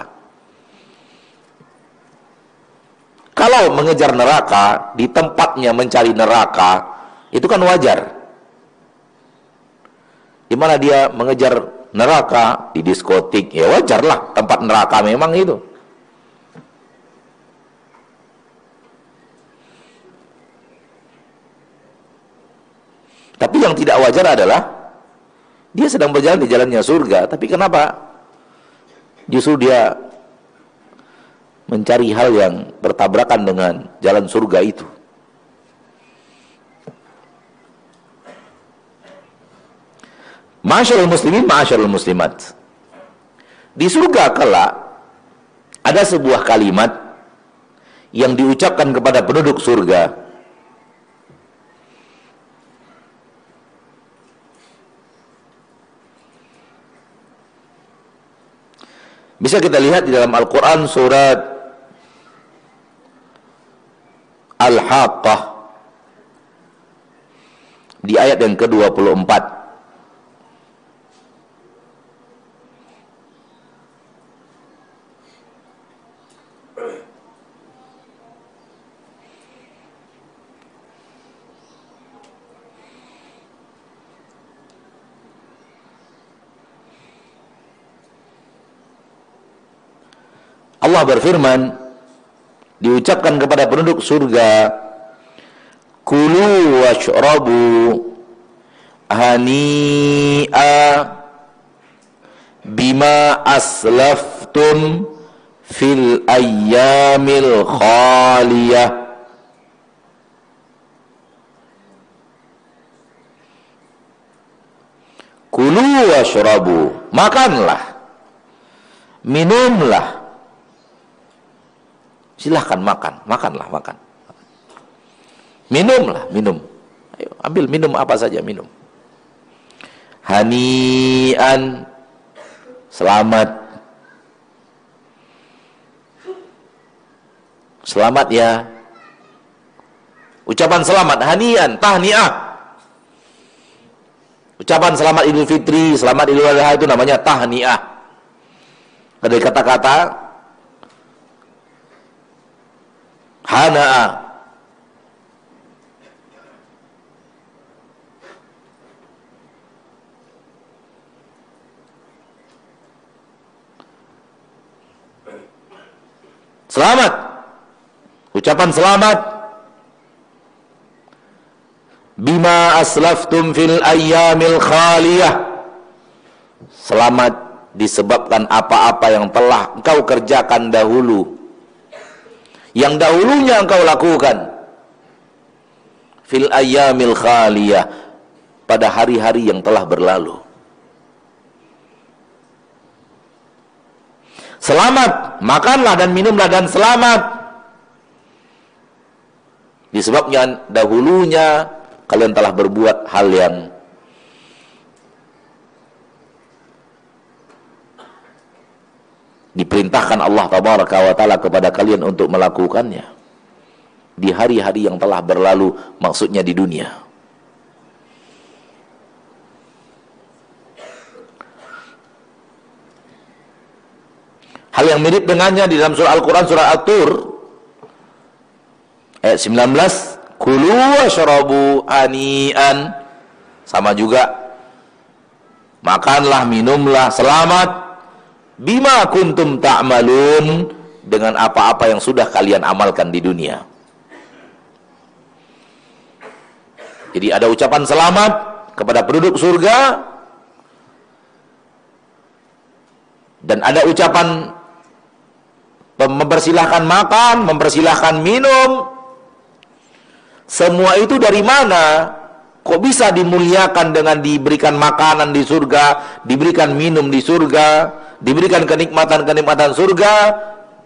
Kalau mengejar neraka, di tempatnya mencari neraka, itu kan wajar. Di mana dia mengejar neraka di diskotik, ya wajarlah, tempat neraka memang itu. Tapi yang tidak wajar adalah dia sedang berjalan di jalannya surga, tapi kenapa justru dia mencari hal yang bertabrakan dengan jalan surga itu. Ma'asyiral muslimin, ma'asyiral muslimat. Di surga kelak ada sebuah kalimat yang diucapkan kepada penduduk surga. Bisa kita lihat di dalam Al-Quran surat Al-Haqqah di ayat yang ke dua puluh empat. Allah berfirman, diucapkan kepada penduduk surga, kulu washrabu hani'a bima aslaftum fil ayyamil khaliyah. Kulu washrabu, makanlah, minumlah. Silahkan makan, makanlah, makan. Minumlah, minum. Ayo, ambil minum apa saja, minum. Hani'an, selamat. Selamat ya. Ucapan selamat, hani'an, tahni'ah. Ucapan selamat Idul Fitri, selamat Idul Adha itu namanya tahni'ah. Dari kata-kata hana'a, selamat, ucapan selamat. Bima aslaftum fil ayyamil khaliyah, selamat disebabkan apa-apa yang telah engkau kerjakan dahulu, yang dahulunya engkau lakukan. Fil ayyamil khaliyah, pada hari-hari yang telah berlalu. Selamat, makanlah dan minumlah dan selamat, disebabnya dahulunya kalian telah berbuat hal yang diperintahkan Allah tabaraka wa ta'ala kepada kalian untuk melakukannya di hari-hari yang telah berlalu, maksudnya di dunia. Hal yang mirip dengannya di dalam surah Al-Quran, surah At-Tur ayat sembilan belas, kulu washrabu ani'an, sama juga, makanlah, minumlah, selamat, bima kuntum ta'malun, dengan apa-apa yang sudah kalian amalkan di dunia. Jadi ada ucapan selamat kepada penduduk surga, dan ada ucapan mempersilahkan makan, mempersilahkan minum. Semua itu dari mana? Kok bisa dimuliakan dengan diberikan makanan di surga, diberikan minum di surga, diberikan kenikmatan-kenikmatan surga?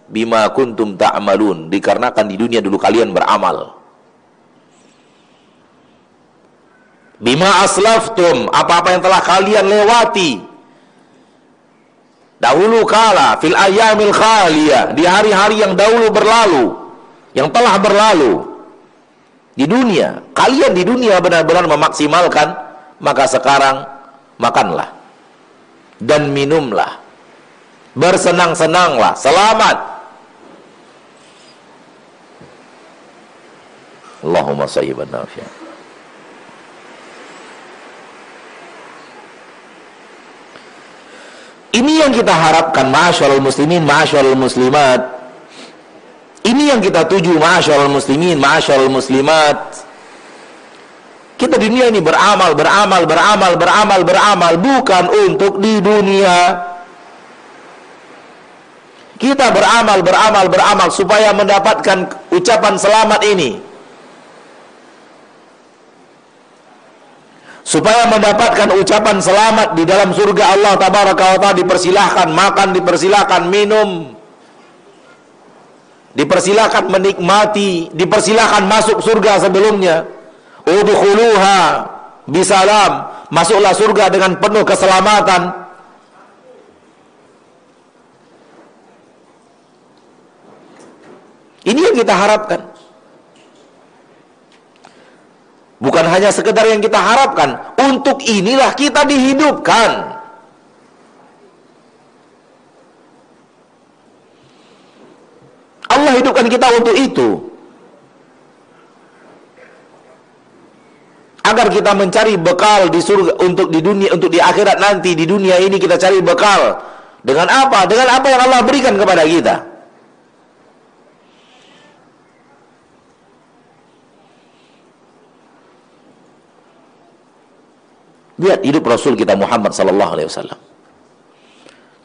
Bima kuntum ta'malun, dikarenakan di dunia dulu kalian beramal. Bima aslaftum, apa-apa yang telah kalian lewati dahulu kala, fil ayyamil khaliyah, di hari-hari yang dahulu berlalu, yang telah berlalu di dunia. Kalian di dunia benar-benar memaksimalkan, maka sekarang makanlah dan minumlah, bersenang-senanglah, selamat. Allahumma sayyiban nafi'an. Ini yang kita harapkan, ma'asyiral muslimin, ma'asyiral muslimat. Ini yang kita tuju, ma'asyiral muslimin, ma'asyiral muslimat. Kita di dunia ini beramal, beramal, beramal, beramal, beramal, bukan untuk di dunia. Kita beramal, beramal, beramal supaya mendapatkan ucapan selamat ini, supaya mendapatkan ucapan selamat di dalam surga Allah tabaraka wa ta'ala. Dipersilahkan makan, dipersilahkan minum, dipersilahkan menikmati, dipersilahkan masuk surga sebelumnya. Udkhuluha bisalam, masuklah surga dengan penuh keselamatan. Ini yang kita harapkan. Bukan hanya sekedar yang kita harapkan, untuk inilah kita dihidupkan. Allah hidupkan kita untuk itu. Agar kita mencari bekal di surga, untuk di dunia, untuk di akhirat nanti. Di dunia ini kita cari bekal. Dengan apa? Dengan apa yang Allah berikan kepada kita. Lihat hidup Rasul kita Muhammad sallallahu alaihi wasallam.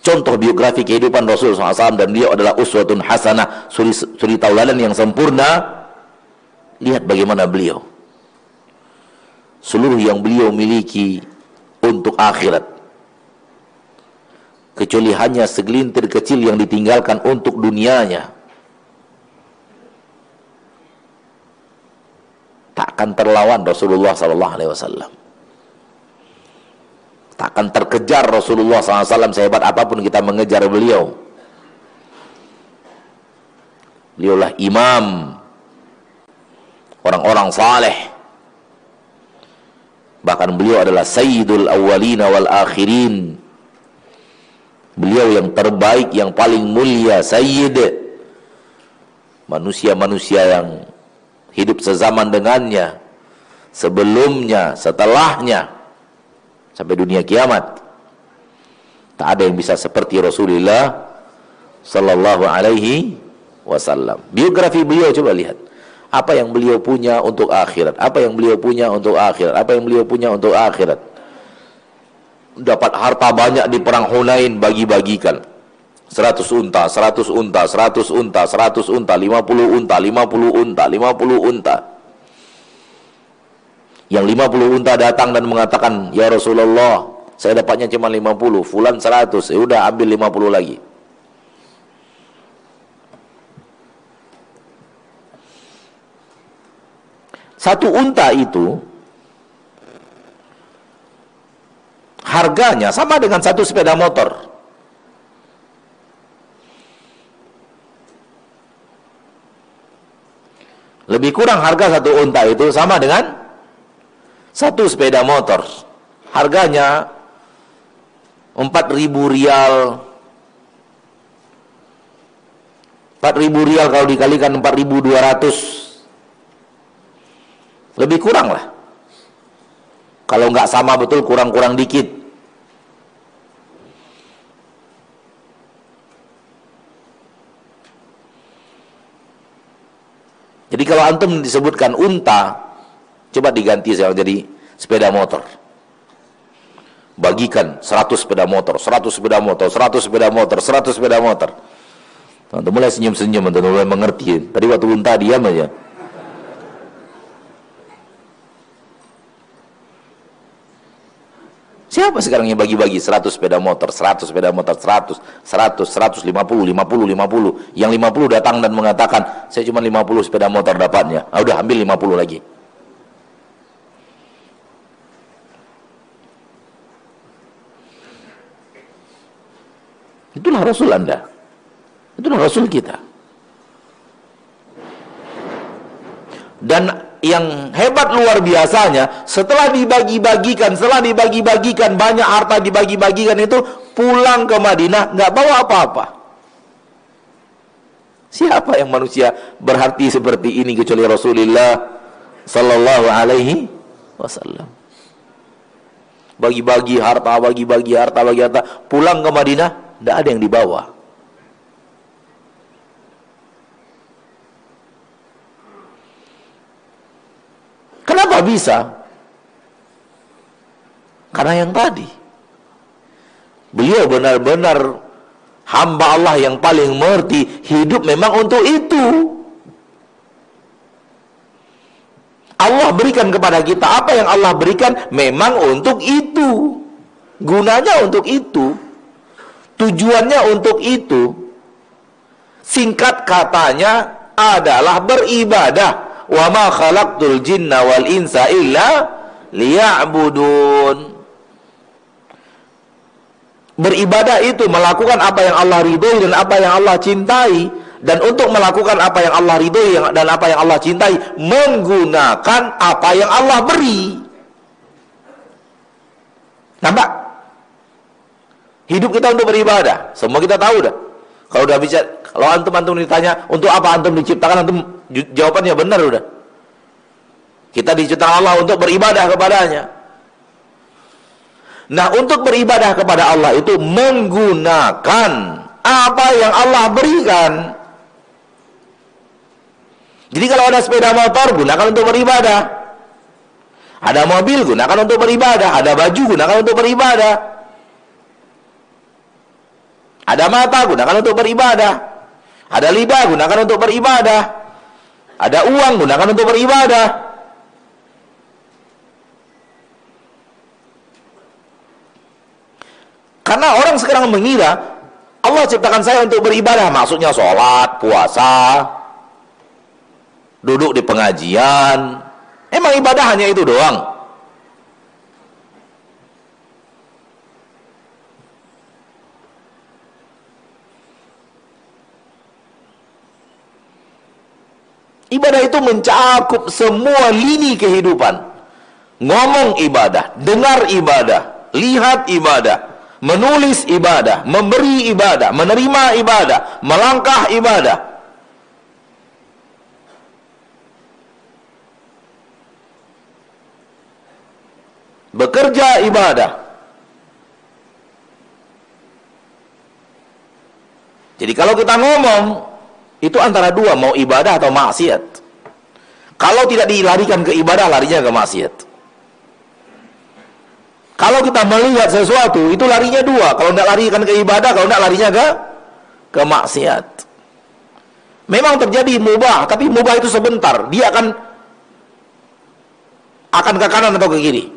Contoh biografi kehidupan Rasul sallallahu alaihi wasallam, dan dia adalah uswatun hasanah, suri, suri tauladan yang sempurna. Lihat bagaimana beliau. Seluruh yang beliau miliki untuk akhirat. Kecuali hanya segelintir kecil yang ditinggalkan untuk dunianya. Takkan terlawan Rasulullah sallallahu alaihi wasallam. Takkan terkejar Rasulullah sallallahu alaihi wasallam, sehebat apapun kita mengejar beliau. Beliaulah imam orang-orang saleh. Bahkan beliau adalah sayyidul awwalina wal akhirin. Beliau yang terbaik, yang paling mulia, sayyid. Manusia-manusia yang hidup sezaman dengannya, sebelumnya, setelahnya, sampai dunia kiamat. Tak ada yang bisa seperti Rasulullah sallallahu alaihi wasallam. Biografi beliau coba lihat. Apa yang beliau punya untuk akhirat? Apa yang beliau punya untuk akhirat? Apa yang beliau punya untuk akhirat? Dapat harta banyak di perang Hunain, bagi-bagikan. seratus unta, seratus unta, seratus unta, seratus unta, lima puluh unta, lima puluh unta, lima puluh unta. Yang lima puluh unta datang dan mengatakan, "Ya Rasulullah, saya dapatnya cuma lima puluh, fulan seratus, ya udah ambil lima puluh lagi." Satu unta itu harganya sama dengan satu sepeda motor. Lebih kurang harga satu unta itu sama dengan satu sepeda motor. Harganya empat ribu rial. empat ribu rial kalau dikalikan empat ribu dua ratus. Lebih kurang lah. Kalau nggak sama betul, kurang-kurang dikit. Jadi kalau antum disebutkan unta, coba diganti sekarang jadi sepeda motor. Bagikan seratus sepeda motor, seratus sepeda motor, seratus sepeda motor, seratus sepeda motor. Antum mulai senyum-senyum, antum mulai mengerti. Tadi waktu unta diam aja. Siapa sekarang yang bagi-bagi seratus sepeda motor, seratus sepeda motor, seratus, seratus, seratus lima puluh, lima puluh, lima puluh. Yang lima puluh datang dan mengatakan, "Saya cuma lima puluh sepeda motor dapatnya." Ah, udah ambil lima puluh lagi. Itulah Rasul Anda. Itulah Rasul kita. Dan yang hebat luar biasanya, setelah dibagi-bagikan, setelah dibagi-bagikan, banyak harta dibagi-bagikan itu, pulang ke Madinah, nggak bawa apa-apa. Siapa yang manusia berarti seperti ini kecuali Rasulullah sallallahu alaihi wasallam. Bagi-bagi harta, bagi-bagi harta, bagi harta, pulang ke Madinah, nggak ada yang dibawa. Kenapa bisa? Karena yang tadi. Beliau benar-benar hamba Allah yang paling mengerti, hidup memang untuk itu. Allah berikan kepada kita apa yang Allah berikan memang untuk itu. Gunanya untuk itu. Tujuannya untuk itu. Singkat katanya adalah beribadah. Wa ma khalaqtul jinna wal insa illa liya'budun. Beribadah itu melakukan apa yang Allah ridhoi dan apa yang Allah cintai, Dan untuk melakukan apa yang Allah ridhoi dan apa yang Allah cintai, menggunakan apa yang Allah beri. Nampak? Hidup kita untuk beribadah. Semua kita tahu dah. Kalau udah bisa, kalau antum-antum ditanya, untuk apa antum diciptakan, antum jawabannya benar udah. Kita diciptakan Allah untuk beribadah kepadanya. Nah, untuk beribadah kepada Allah itu menggunakan apa yang Allah berikan. Jadi kalau ada sepeda motor, gunakan untuk beribadah. Ada mobil, gunakan untuk beribadah. Ada baju, gunakan untuk beribadah. Ada mata, gunakan untuk beribadah. Ada lidah, gunakan untuk beribadah. Ada uang, gunakan untuk beribadah. Karena orang sekarang mengira Allah ciptakan saya untuk beribadah, maksudnya sholat, puasa, duduk di pengajian. Emang ibadah hanya itu doang? Ibadah itu mencakup semua lini kehidupan. Ngomong ibadah, dengar ibadah, lihat ibadah, menulis ibadah, memberi ibadah, menerima ibadah, melangkah ibadah. Bekerja ibadah. Jadi kalau kita ngomong, itu antara dua, mau ibadah atau maksiat. Kalau tidak dilarikan ke ibadah, larinya ke maksiat. Kalau kita melihat sesuatu, itu larinya dua. Kalau tidak larikan ke ibadah, kalau tidak larinya ke ke maksiat. Memang terjadi mubah, tapi mubah itu sebentar. Dia akan akan ke kanan atau ke kiri.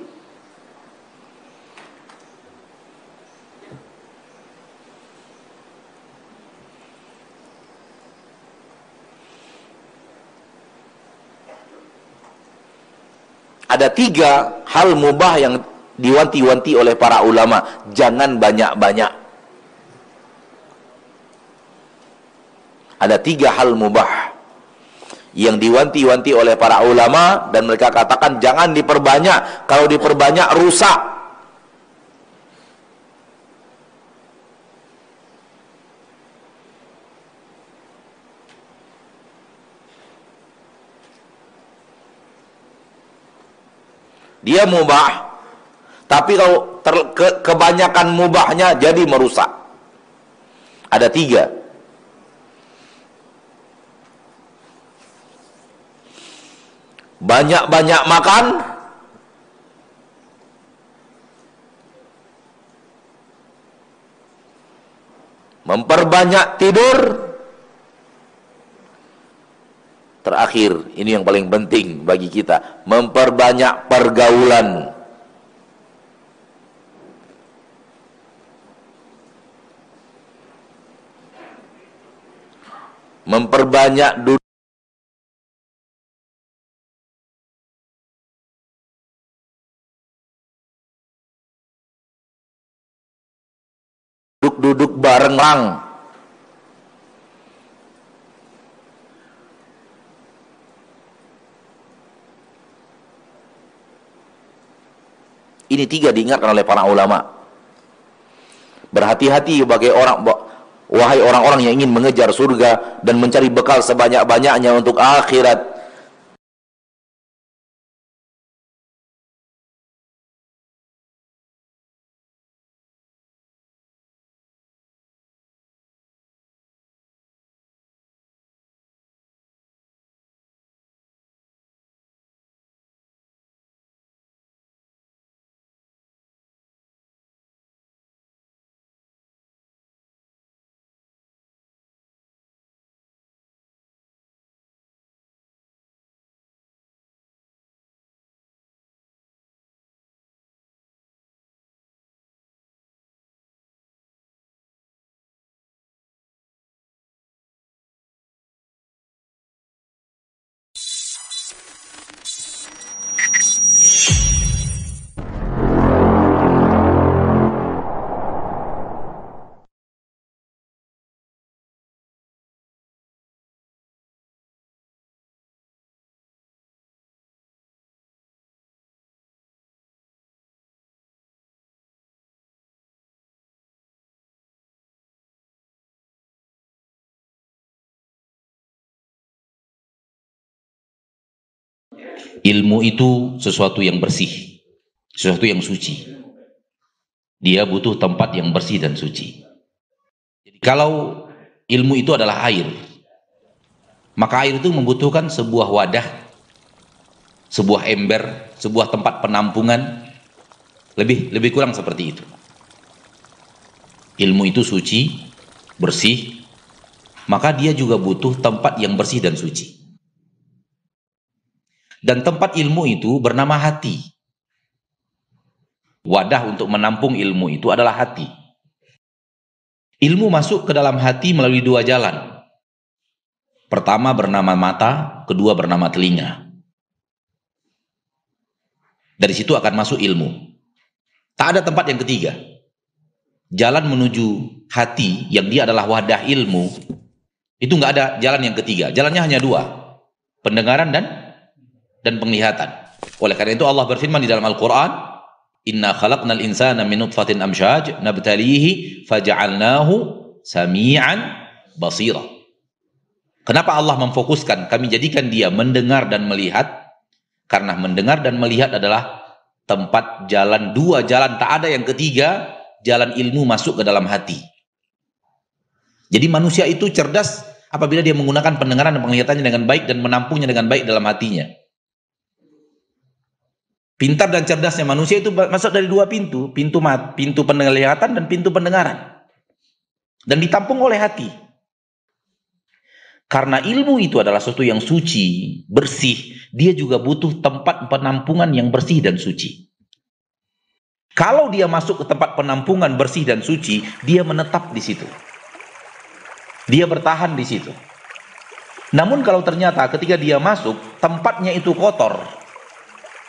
Ada tiga hal mubah yang diwanti-wanti oleh para ulama, jangan banyak-banyak. Ada tiga hal mubah yang diwanti-wanti oleh para ulama, dan mereka katakan jangan diperbanyak. Kalau diperbanyak rusak. Dia mubah, tapi kalau ter, ke, kebanyakan mubahnya jadi merusak. Ada tiga. Banyak-banyak makan. Memperbanyak tidur. Terakhir, ini yang paling penting bagi kita. Memperbanyak pergaulan. Memperbanyak duduk duduk bareng lang. Ini tiga diingatkan oleh para ulama. Berhati-hati bagi orang, wahai orang-orang yang ingin mengejar surga dan mencari bekal sebanyak-banyaknya untuk akhirat. Ilmu itu sesuatu yang bersih, sesuatu yang suci. Dia butuh tempat yang bersih dan suci. Jadi kalau ilmu itu adalah air, maka air itu membutuhkan sebuah wadah, sebuah ember, sebuah tempat penampungan, lebih lebih kurang seperti itu. Ilmu itu suci, bersih, maka dia juga butuh tempat yang bersih dan suci. Dan tempat ilmu itu bernama hati. Wadah untuk menampung ilmu itu adalah hati. Ilmu masuk ke dalam hati melalui dua jalan. Pertama bernama mata, kedua bernama telinga. Dari situ akan masuk ilmu. Tak ada tempat yang ketiga. Jalan menuju hati yang dia adalah wadah ilmu, itu nggak ada jalan yang ketiga. Jalannya hanya dua, pendengaran dan dan penglihatan. Oleh karena itu Allah berfirman di dalam Al-Quran, Inna khalaqnal insana min nutfatin amsyaj nabtalihi faja'alnahu sami'an basira. Kenapa Allah memfokuskan kami jadikan dia mendengar dan melihat? Karena mendengar dan melihat adalah tempat jalan dua, jalan tak ada yang ketiga, jalan ilmu masuk ke dalam hati. Jadi manusia itu cerdas apabila dia menggunakan pendengaran dan penglihatannya dengan baik dan menampungnya dengan baik dalam hatinya. Pintar dan cerdasnya manusia itu masuk dari dua pintu, pintu mat, pintu penglihatan dan pintu pendengaran. Dan ditampung oleh hati. Karena ilmu itu adalah sesuatu yang suci, bersih, dia juga butuh tempat penampungan yang bersih dan suci. Kalau dia masuk ke tempat penampungan bersih dan suci, dia menetap di situ. Dia bertahan di situ. Namun kalau ternyata ketika dia masuk, tempatnya itu kotor,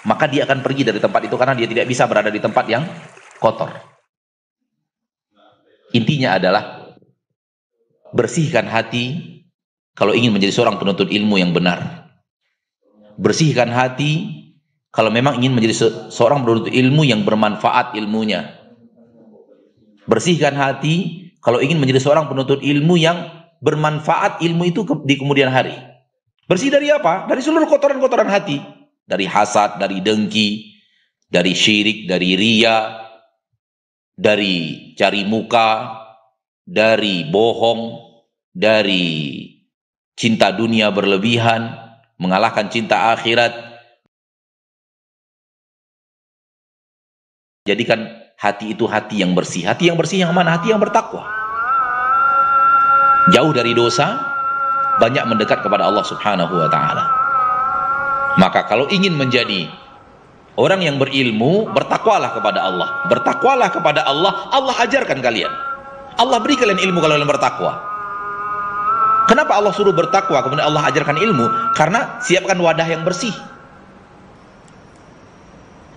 maka dia akan pergi dari tempat itu karena dia tidak bisa berada di tempat yang kotor. Intinya adalah bersihkan hati kalau ingin menjadi seorang penuntut ilmu yang benar. Bersihkan hati kalau memang ingin menjadi se seorang penuntut ilmu yang bermanfaat ilmunya. Bersihkan hati kalau ingin menjadi seorang penuntut ilmu yang bermanfaat ilmu itu ke di kemudian hari. Bersih dari apa? Dari seluruh kotoran-kotoran hati. Dari hasad, dari dengki, dari syirik, dari riya, dari cari muka, dari bohong, dari cinta dunia berlebihan, mengalahkan cinta akhirat. Jadikan hati itu hati yang bersih. Hati yang bersih yang mana? Hati yang bertakwa. Jauh dari dosa, banyak mendekat kepada Allah Subhanahu wa Ta'ala. Maka kalau ingin menjadi orang yang berilmu, bertakwalah kepada Allah. Bertakwalah kepada Allah, Allah ajarkan kalian. Allah beri kalian ilmu kalau kalian bertakwa. Kenapa Allah suruh bertakwa, kemudian Allah ajarkan ilmu? Karena siapkan wadah yang bersih.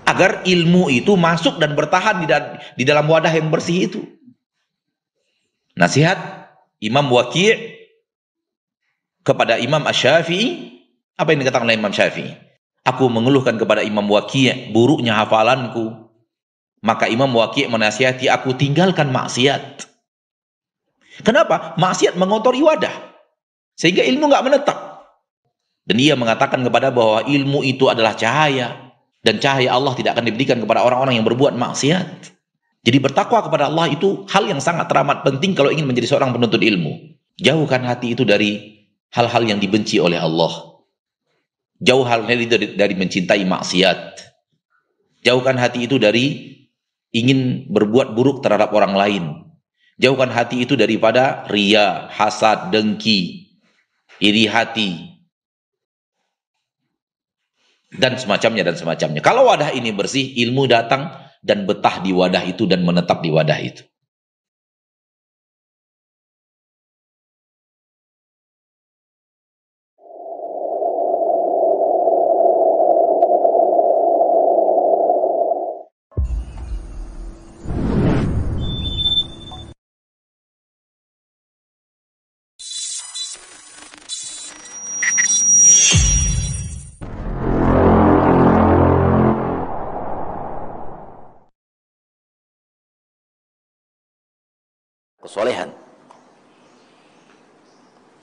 Agar ilmu itu masuk dan bertahan di, da di dalam wadah yang bersih itu. Nasihat Imam Waqi' kepada Imam Asy-Syafi'i. Apa yang dikatakan oleh Imam Syafi'i? Aku mengeluhkan kepada Imam Waqi' buruknya hafalanku. Maka Imam Waqi' menasihati aku tinggalkan maksiat. Kenapa? Maksiat mengotori wadah. Sehingga ilmu nggak menetap. Dan dia mengatakan kepada bahwa ilmu itu adalah cahaya. Dan cahaya Allah tidak akan diberikan kepada orang-orang yang berbuat maksiat. Jadi bertakwa kepada Allah itu hal yang sangat teramat penting kalau ingin menjadi seorang penuntut ilmu. Jauhkan hati itu dari hal-hal yang dibenci oleh Allah. Jauh halnya dari, dari mencintai maksiat. Jauhkan hati itu dari ingin berbuat buruk terhadap orang lain. Jauhkan hati itu daripada riya, hasad, dengki, iri hati, dan semacamnya dan semacamnya. Kalau wadah ini bersih, ilmu datang dan betah di wadah itu dan menetap di wadah itu. Kesolehan,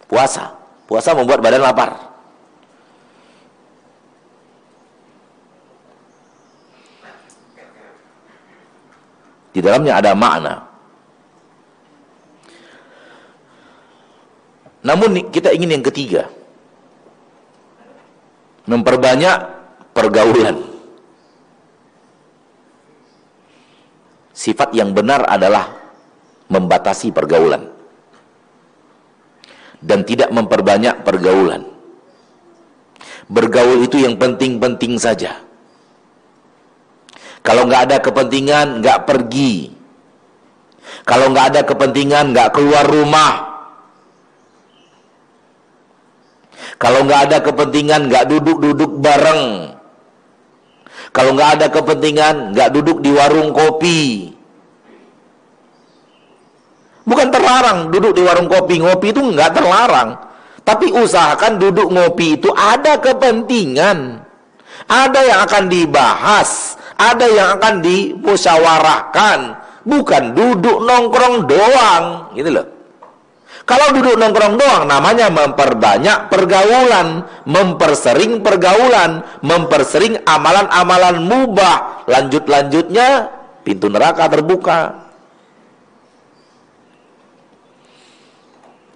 puasa, puasa membuat badan lapar. Di dalamnya ada makna. Namun kita ingin yang ketiga, memperbanyak pergaulan. Sifat yang benar adalah membatasi pergaulan dan tidak memperbanyak pergaulan. Bergaul itu yang penting-penting saja. Kalau nggak ada kepentingan, nggak pergi. Kalau nggak ada kepentingan, nggak keluar rumah. Kalau nggak ada kepentingan, nggak duduk-duduk bareng. Kalau nggak ada kepentingan, nggak duduk di warung kopi. Bukan terlarang duduk di warung kopi, ngopi itu nggak terlarang. Tapi usahakan duduk ngopi itu ada kepentingan. Ada yang akan dibahas, ada yang akan dimusyawarahkan. Bukan duduk nongkrong doang, gitu loh. Kalau duduk nongkrong doang, namanya memperbanyak pergaulan, mempersering pergaulan, mempersering amalan-amalan mubah. Lanjut-lanjutnya, pintu neraka terbuka.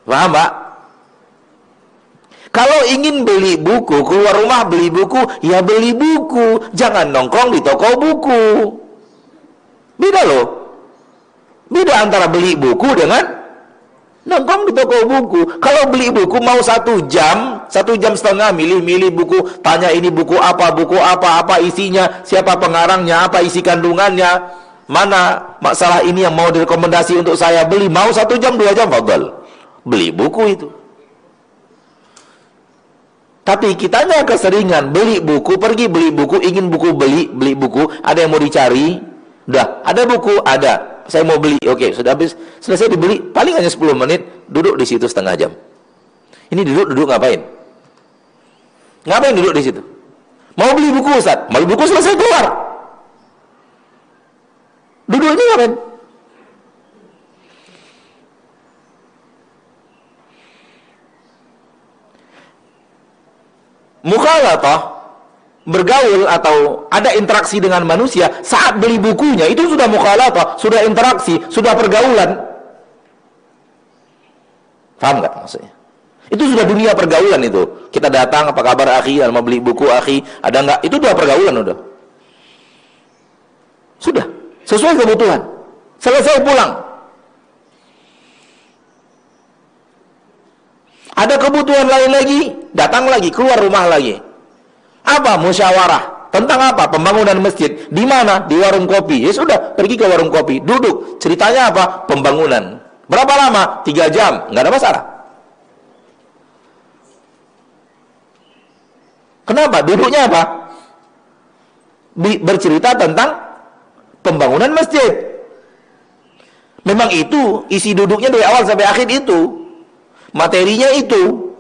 Paham, Pak? Kalau ingin beli buku, keluar rumah beli buku, ya beli buku. Jangan nongkrong di toko buku. Beda loh. Beda antara beli buku dengan nongkrong di toko buku. Kalau beli buku mau satu jam, satu jam setengah milih-milih buku, tanya ini buku apa, buku apa, apa isinya, siapa pengarangnya, apa isi kandungannya, mana masalah ini yang mau direkomendasi untuk saya beli. Mau satu jam, dua jam, fadhal, beli buku itu. Tapi kitanya keseringan beli buku, pergi beli buku, ingin buku beli, beli buku, ada yang mau dicari, udah, ada buku, ada. Saya mau beli, oke, sudah habis, selesai dibeli, paling hanya sepuluh menit, duduk di situ setengah jam. Ini duduk-duduk ngapain? Ngapain duduk di situ? Mau beli buku, Ustaz, mau beli buku selesai keluar. Duduk ini ngapain? Mukhalatah, bergaul atau ada interaksi dengan manusia saat beli bukunya, itu sudah mukhalatah, sudah interaksi, sudah pergaulan. Paham nggak maksudnya? Itu sudah dunia pergaulan itu. Kita datang, apa kabar akhi, mau beli buku akhi, ada nggak? Itu sudah pergaulan, udah. Sudah, sesuai kebutuhan. Selesai pulang. Ada kebutuhan lain lagi, datang lagi, keluar rumah lagi. Apa? Musyawarah. Tentang apa? Pembangunan masjid. Di mana? Di warung kopi. Ya sudah, pergi ke warung kopi. Duduk. Ceritanya apa? Pembangunan. Berapa lama? Tiga jam. Nggak ada masalah. Kenapa? Duduknya apa? Bercerita tentang pembangunan masjid. Memang itu, isi duduknya dari awal sampai akhir itu. Materinya itu.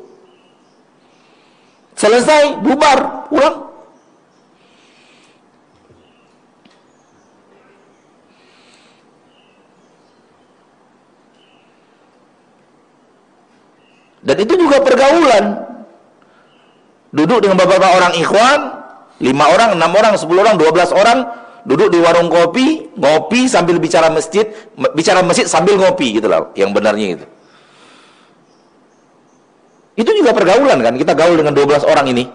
Selesai, bubar, pulang. Dan itu juga pergaulan. Duduk dengan beberapa orang ikhwan, lima orang, enam orang, sepuluh orang, dua belas orang, duduk di warung kopi, ngopi sambil bicara masjid, bicara masjid sambil ngopi, gitu lah, yang benarnya itu. Itu juga pergaulan kan, kita gaul dengan dua belas orang ini.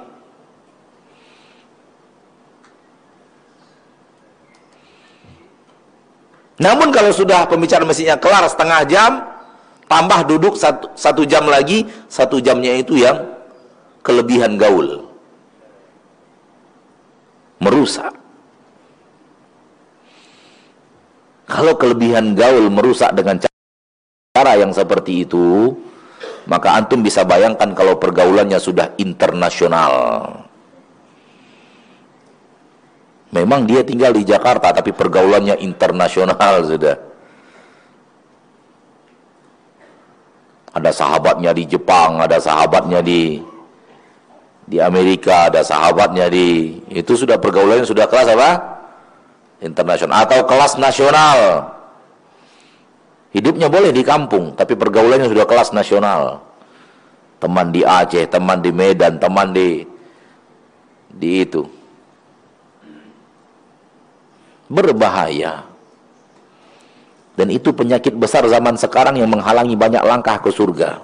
Namun kalau sudah pembicaraan masjidnya kelar setengah jam, tambah duduk satu, satu jam lagi, satu jamnya itu yang kelebihan gaul. Merusak. Kalau kelebihan gaul merusak dengan cara yang seperti itu, maka antum bisa bayangkan kalau pergaulannya sudah internasional. Memang dia tinggal di Jakarta, tapi pergaulannya internasional sudah. Ada sahabatnya di Jepang, ada sahabatnya di di Amerika, ada sahabatnya di, itu sudah pergaulannya sudah kelas apa? Internasional atau kelas nasional. Hidupnya boleh di kampung, tapi pergaulannya sudah kelas nasional. Teman di Aceh, teman di Medan, teman di di itu. Berbahaya. Dan itu penyakit besar zaman sekarang yang menghalangi banyak langkah ke surga.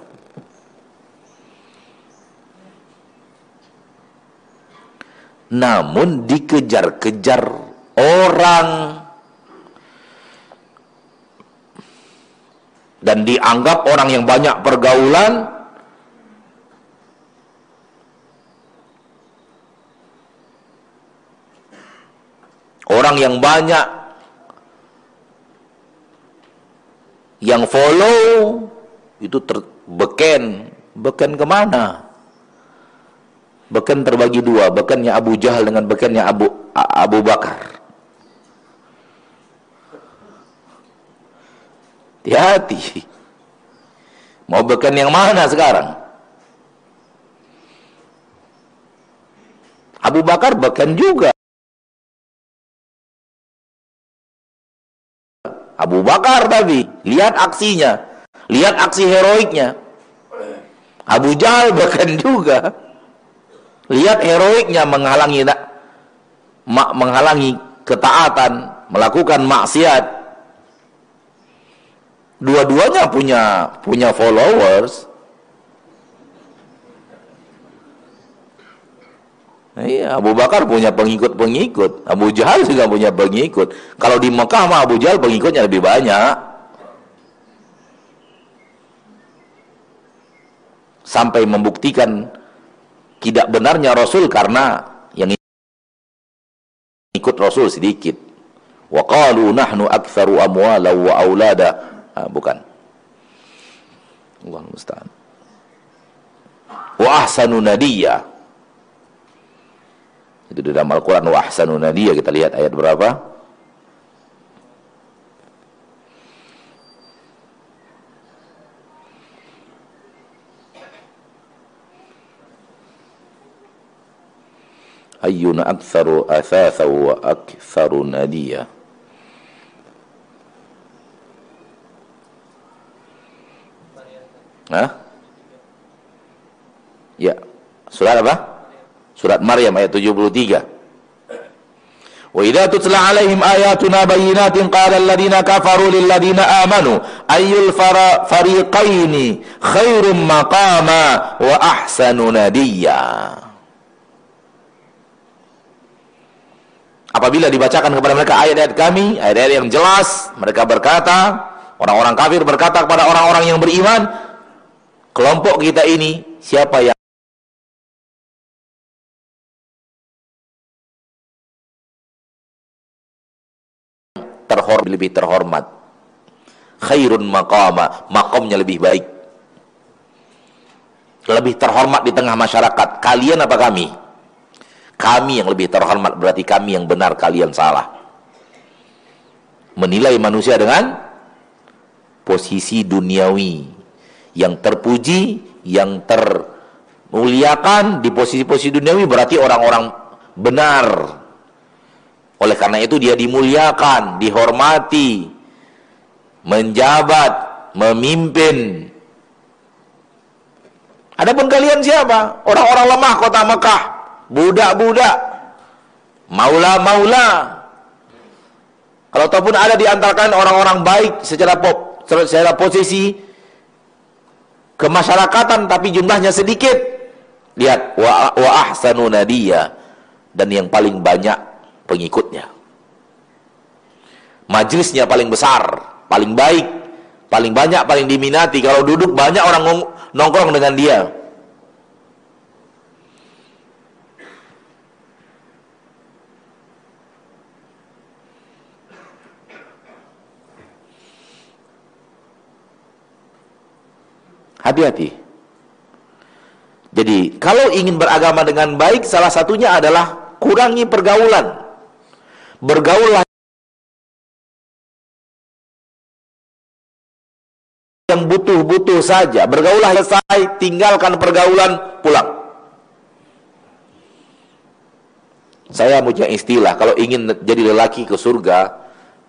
Namun dikejar-kejar orang dan dianggap orang yang banyak pergaulan, orang yang banyak yang follow itu terbeken. Beken kemana? Beken terbagi dua, bekennya Abu Jahal dengan bekennya Abu Abu Bakar. Hati-hati. Mau beken yang mana sekarang? Abu Bakar beken juga. Abu Bakar tadi, lihat aksinya, lihat aksi heroiknya. Abu Jahal bahkan juga, lihat heroiknya menghalangi menghalangi ketaatan, melakukan maksiat. Dua-duanya punya punya followers. Iya, Abu Bakar punya pengikut-pengikut, Abu Jahal juga punya pengikut. Kalau di Mekah mah Abu Jahal pengikutnya lebih banyak. Sampai membuktikan tidak benarnya Rasul karena yang ikut Rasul sedikit. Wa qalu nahnu aktsaru amwalan wa aulada. Ah, bukan. Allahumma musta'an. Wa ahsanu nadiyya. Itu dalam Al-Quran, wa ahsanun nadiyya, kita lihat ayat berapa? Ayyuna aktsaru athasa wa aktsaru nadiyya. Hah? Ya, surat apa? Surat Maryam ayat tujuh puluh tiga. Wa idza tutla alaihim ayatuna bayyinatin qala alladziina kafaru lil ladziina aamanu ayyul fariqaini khairum maqama wa ahsanu nadiyya. Apabila dibacakan kepada mereka ayat-ayat kami, ayat-ayat yang jelas, mereka berkata, orang-orang kafir berkata kepada orang-orang yang beriman, kelompok kita ini siapa yang terhormat, lebih terhormat, khairun maqama, makomnya lebih baik, lebih terhormat di tengah masyarakat. Kalian apa kami? Kami yang lebih terhormat, berarti kami yang benar, kalian salah. Menilai manusia dengan posisi duniawi, yang terpuji, yang termuliakan di posisi-posisi duniawi, berarti orang-orang benar. Oleh karena itu dia dimuliakan, dihormati, menjabat, memimpin. Adapun kalian siapa? Orang-orang lemah kota Mekah, budak-budak, maula-maula. Kalau ataupun ada di antara kalian orang-orang baik secara pop, secara posisi kemasyarakatan tapi jumlahnya sedikit. Lihat, wa, wa ahsanu nadiyya, dan yang paling banyak pengikutnya, majelisnya paling besar, paling baik, paling banyak, paling diminati. Kalau duduk banyak orang nongkrong dengan dia. Hati-hati. Jadi kalau ingin beragama dengan baik, salah satunya adalah kurangi pergaulan. Bergaulah yang butuh-butuh saja, bergaulah yang selesai, tinggalkan pergaulan, pulang. Saya punya istilah, kalau ingin jadi lelaki ke surga,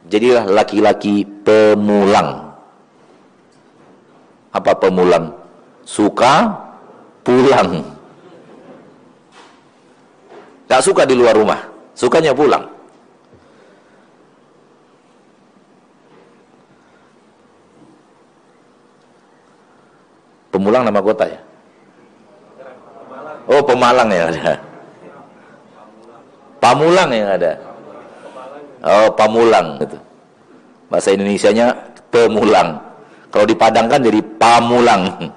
jadilah laki-laki pemulang. Apa pemulang? Suka pulang, gak suka di luar rumah, sukanya pulang. Pamulang nama kota ya? Oh, Pemalang yang ada. Pamulang yang ada. Oh, Pamulang gitu. Bahasa Indonesianya Pemulang. Kalau di Padang kan jadi Pamulang.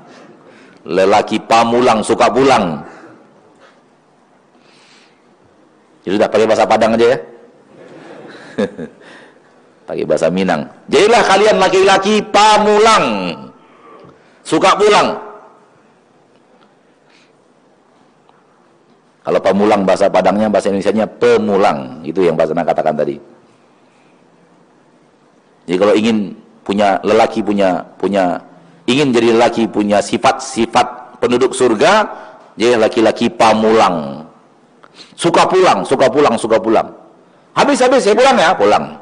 Lelaki Pamulang suka pulang. Jadi udah pakai bahasa Padang aja ya. Pakai bahasa Minang. Jadilah kalian laki-laki Pamulang. Suka pulang. Kalau Pamulang bahasa Padangnya, bahasa Indonesianya Pemulang. Itu yang bahasa Nang katakan tadi. Jadi kalau ingin punya lelaki punya punya ingin jadi lelaki punya sifat-sifat penduduk surga, jadi laki-laki Pamulang. Suka pulang, suka pulang, suka pulang. Habis-habis saya pulang ya, pulang.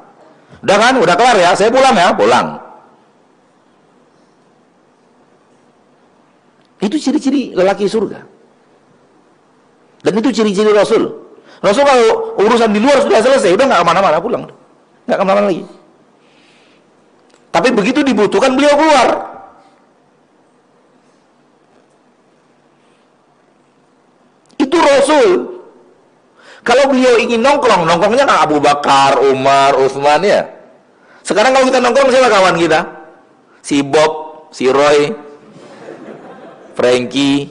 Udah kan, udah kelar ya, saya pulang ya, pulang. Itu ciri-ciri lelaki surga. Dan itu ciri-ciri Rasul. Rasul kalau urusan di luar sudah selesai, udah nggak kemana-mana, pulang, nggak kemana-mana lagi. Tapi begitu dibutuhkan beliau keluar. Itu Rasul. Kalau beliau ingin nongkrong, nongkrongnya kan Abu Bakar, Umar, Utsman ya. Sekarang kalau kita nongkrong siapa kawan kita? Si Bob, si Roy, Frankie.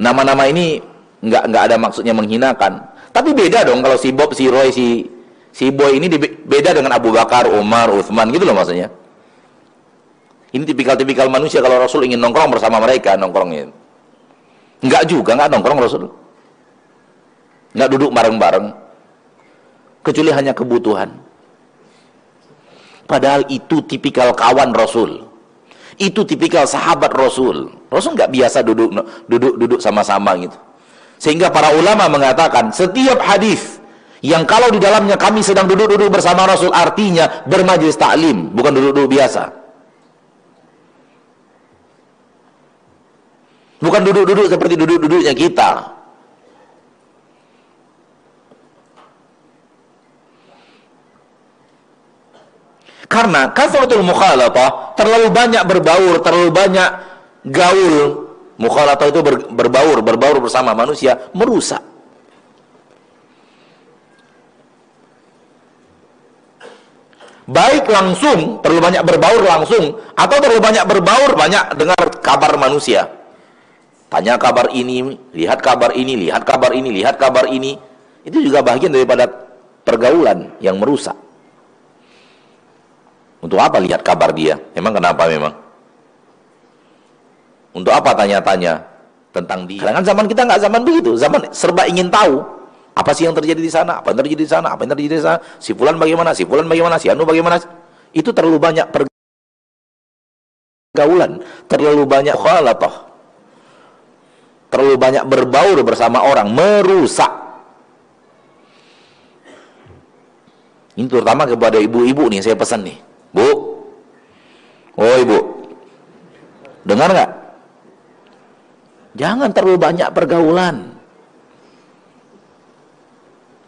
Nama-nama ini nggak nggak ada maksudnya menghinakan, tapi beda dong kalau si Bob, si Roy, si si Boy ini beda dengan Abu Bakar, Umar, Utsman gitu loh maksudnya. Ini tipikal-tipikal manusia kalau Rasul ingin nongkrong bersama mereka nongkrongnya. Nggak juga nggak nongkrong Rasul, nggak duduk bareng-bareng, kecuali hanya kebutuhan. Padahal itu tipikal kawan Rasul. Itu tipikal sahabat Rasul. Rasul nggak biasa duduk duduk duduk sama-sama gitu. Sehingga para ulama mengatakan setiap hadis yang kalau di dalamnya kami sedang duduk-duduk bersama Rasul artinya bermajlis taklim, bukan duduk-duduk biasa. Bukan duduk-duduk seperti duduk-duduknya kita. Karena kasratul mukhalafah, terlalu banyak berbaur, terlalu banyak gaul. Mukhalafah itu ber, berbaur, berbaur bersama manusia, merusak. Baik langsung, terlalu banyak berbaur langsung, atau terlalu banyak berbaur, banyak dengar kabar manusia. Tanya kabar ini, lihat kabar ini, lihat kabar ini, lihat kabar ini. Itu juga bagian daripada pergaulan yang merusak. Untuk apa lihat kabar dia? Memang kenapa memang? Untuk apa tanya-tanya tentang dia? Karena zaman kita nggak zaman begitu. Zaman serba ingin tahu. Apa sih yang terjadi di sana? Apa yang terjadi di sana? Apa yang terjadi di sana? Si fulan bagaimana? Si fulan bagaimana? Si anu bagaimana? Itu terlalu banyak pergaulan. Terlalu banyak khalatah. Terlalu banyak berbaur bersama orang. Merusak. Ini terutama kepada ibu-ibu nih, saya pesan nih. Bu, oh ibu, dengar nggak? Jangan terlalu banyak pergaulan.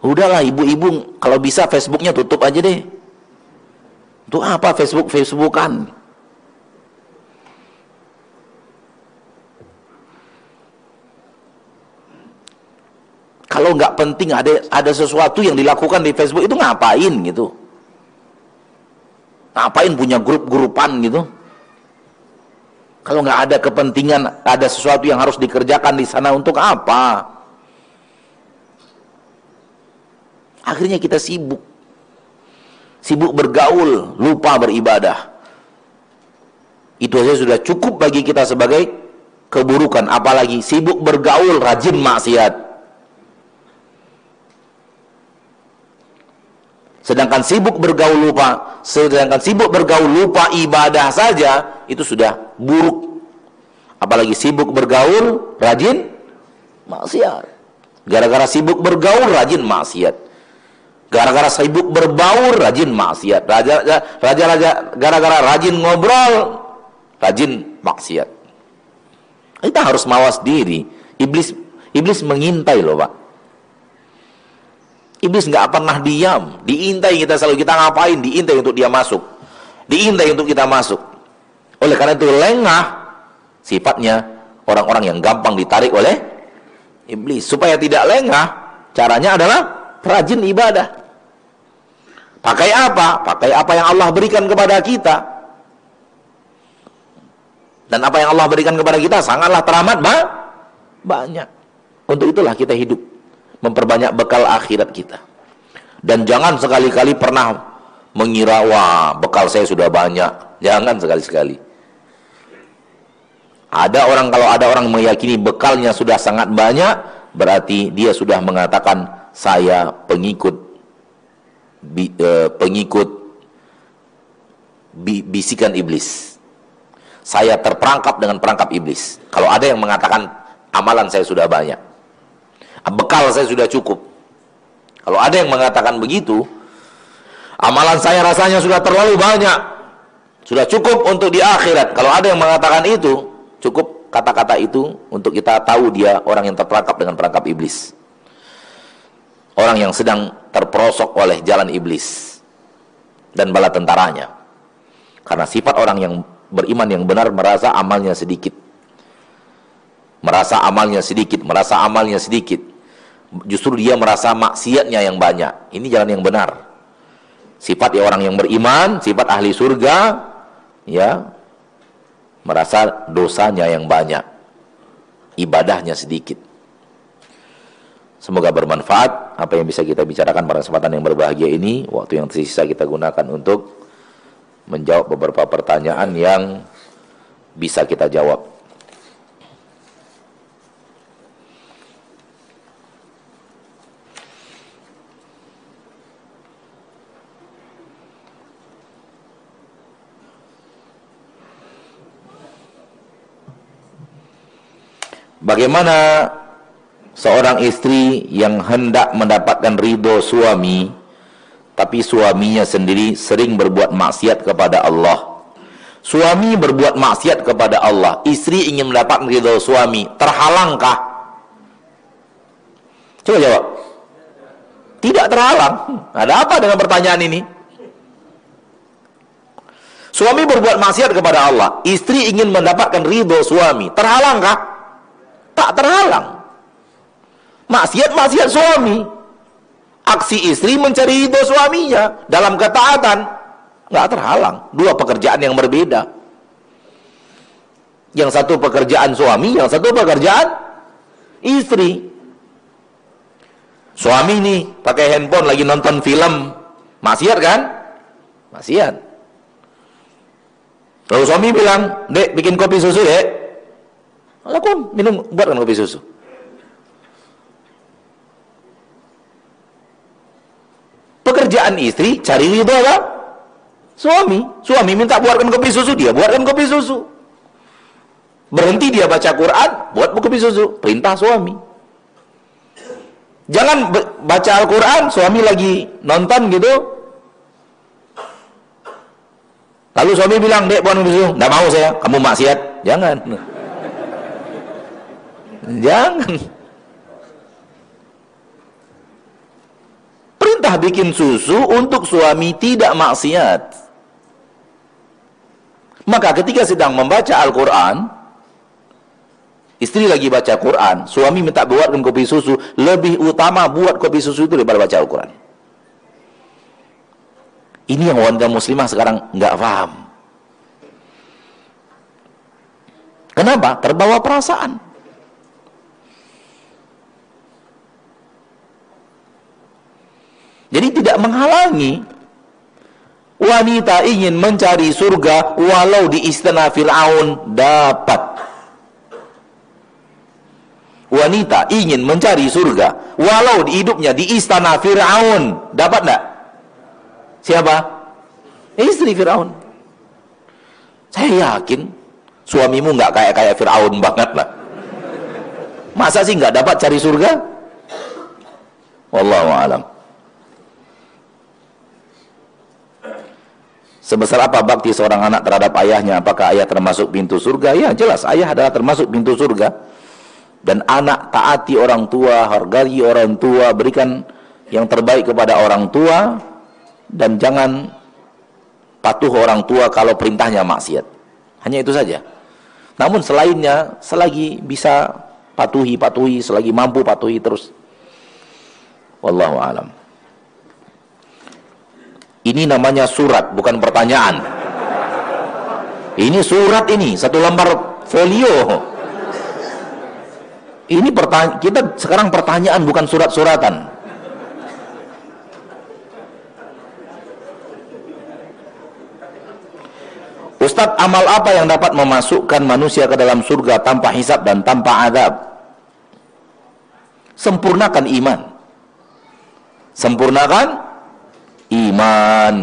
Udahlah ibu-ibu, kalau bisa Facebooknya tutup aja deh. Itu apa Facebook Facebookan? Kalau nggak penting ada ada sesuatu yang dilakukan di Facebook itu ngapain gitu? Ngapain punya grup-grupan gitu? Kalau nggak ada kepentingan, ada sesuatu yang harus dikerjakan di sana untuk apa? Akhirnya kita sibuk, sibuk bergaul, lupa beribadah. Itu aja sudah cukup bagi kita sebagai keburukan. Apalagi sibuk bergaul, rajin maksiat. Sedangkan sibuk bergaul lupa, sedangkan sibuk bergaul lupa ibadah saja, itu sudah buruk. Apalagi sibuk bergaul, rajin, maksiat. Gara-gara sibuk bergaul, rajin, maksiat. Gara-gara sibuk berbaur, rajin, maksiat. Raja-raja, gara-gara rajin ngobrol, rajin, maksiat. Kita harus mawas diri. Iblis iblis mengintai loh Pak. Iblis nggak pernah diam, diintai kita selalu, kita ngapain, diintai untuk dia masuk. diintai untuk kita masuk. Oleh karena itu lengah sifatnya orang-orang yang gampang ditarik oleh iblis. Supaya tidak lengah, caranya adalah rajin ibadah. Pakai apa? Pakai apa yang Allah berikan kepada kita. Dan apa yang Allah berikan kepada kita sangatlah teramat bah? banyak. Untuk itulah kita hidup, memperbanyak bekal akhirat kita. Dan jangan sekali-kali pernah mengira, wah, bekal saya sudah banyak. Jangan sekali-sekali. Ada orang, kalau ada orang meyakini bekalnya sudah sangat banyak, berarti dia sudah mengatakan, saya pengikut bi, eh, pengikut bi, bisikan iblis. Saya terperangkap dengan perangkap iblis. Kalau ada yang mengatakan, amalan saya sudah banyak, bekal saya sudah cukup. Kalau ada yang mengatakan begitu, amalan saya rasanya sudah terlalu banyak, sudah cukup untuk di akhirat. Kalau ada yang mengatakan itu, cukup kata-kata itu untuk kita tahu dia orang yang terperangkap dengan perangkap iblis. Orang yang sedang terperosok oleh jalan iblis dan bala tentaranya. Karena sifat orang yang beriman yang benar merasa amalnya sedikit. Merasa amalnya sedikit, merasa amalnya sedikit. Justru dia merasa maksiatnya yang banyak. Ini jalan yang benar. Sifat ya orang yang beriman, sifat ahli surga, ya merasa dosanya yang banyak, ibadahnya sedikit. Semoga bermanfaat apa yang bisa kita bicarakan pada kesempatan yang berbahagia ini. Waktu yang tersisa kita gunakan untuk menjawab beberapa pertanyaan yang bisa kita jawab. Bagaimana seorang istri yang hendak mendapatkan ridho suami, tapi suaminya sendiri sering berbuat maksiat kepada Allah? Suami berbuat maksiat kepada Allah, istri ingin mendapatkan ridho suami, terhalangkah? Coba jawab. Tidak terhalang. Ada apa dengan pertanyaan ini? Suami berbuat maksiat kepada Allah, istri ingin mendapatkan ridho suami, terhalangkah? Tak terhalang. Maksiat-maksiat suami, aksi istri mencari ridho suaminya dalam ketaatan, nggak terhalang. Dua pekerjaan yang berbeda. Yang satu pekerjaan suami, yang satu pekerjaan istri. Suami nih pakai handphone lagi nonton film, maksiat kan? Maksiat. Lalu suami bilang, "Dek, bikin kopi susu, Dek." Lakukan, minum, buatkan kopi susu. Pekerjaan istri cari ridho lah suami. Suami minta buatkan kopi susu, dia buatkan kopi susu. Berhenti dia baca Quran, buat kopi susu, perintah suami. Jangan baca Al-Quran, suami lagi nonton gitu. Lalu suami bilang, "Dek, buatkan kopi susu." "Nggak mau saya." "Kamu maksiat." Jangan. Jangan. Perintah bikin susu untuk suami tidak maksiat. Maka ketika sedang membaca Al-Quran, istri lagi baca Quran, suami minta buatkan kopi susu, lebih utama buat kopi susu itu daripada baca Al-Quran. Ini yang wanita muslimah sekarang nggak paham. Kenapa? Terbawa perasaan. Jadi tidak menghalangi wanita ingin mencari surga walau di istana Fir'aun dapat. Wanita ingin mencari surga walau di hidupnya di istana Fir'aun dapat enggak? Siapa? Istri Fir'aun. Saya yakin suamimu enggak kayak kayak Fir'aun banget lah. Masa sih enggak dapat cari surga? Wallahu a'lam. Sebesar apa bakti seorang anak terhadap ayahnya? Apakah ayah termasuk pintu surga? Ya jelas, ayah adalah termasuk pintu surga. Dan anak taati orang tua, hargai orang tua, berikan yang terbaik kepada orang tua, dan jangan patuh orang tua kalau perintahnya maksiat. Hanya itu saja. Namun selainnya, selagi bisa patuhi, patuhi, selagi mampu patuhi terus. Wallahu a'lam. Ini namanya surat, bukan pertanyaan. Ini surat ini, satu lembar folio. Ini pertanyaan, kita sekarang pertanyaan bukan surat-suratan. Ustadz, amal apa yang dapat memasukkan manusia ke dalam surga tanpa hisab dan tanpa adab? Sempurnakan iman. Sempurnakan iman.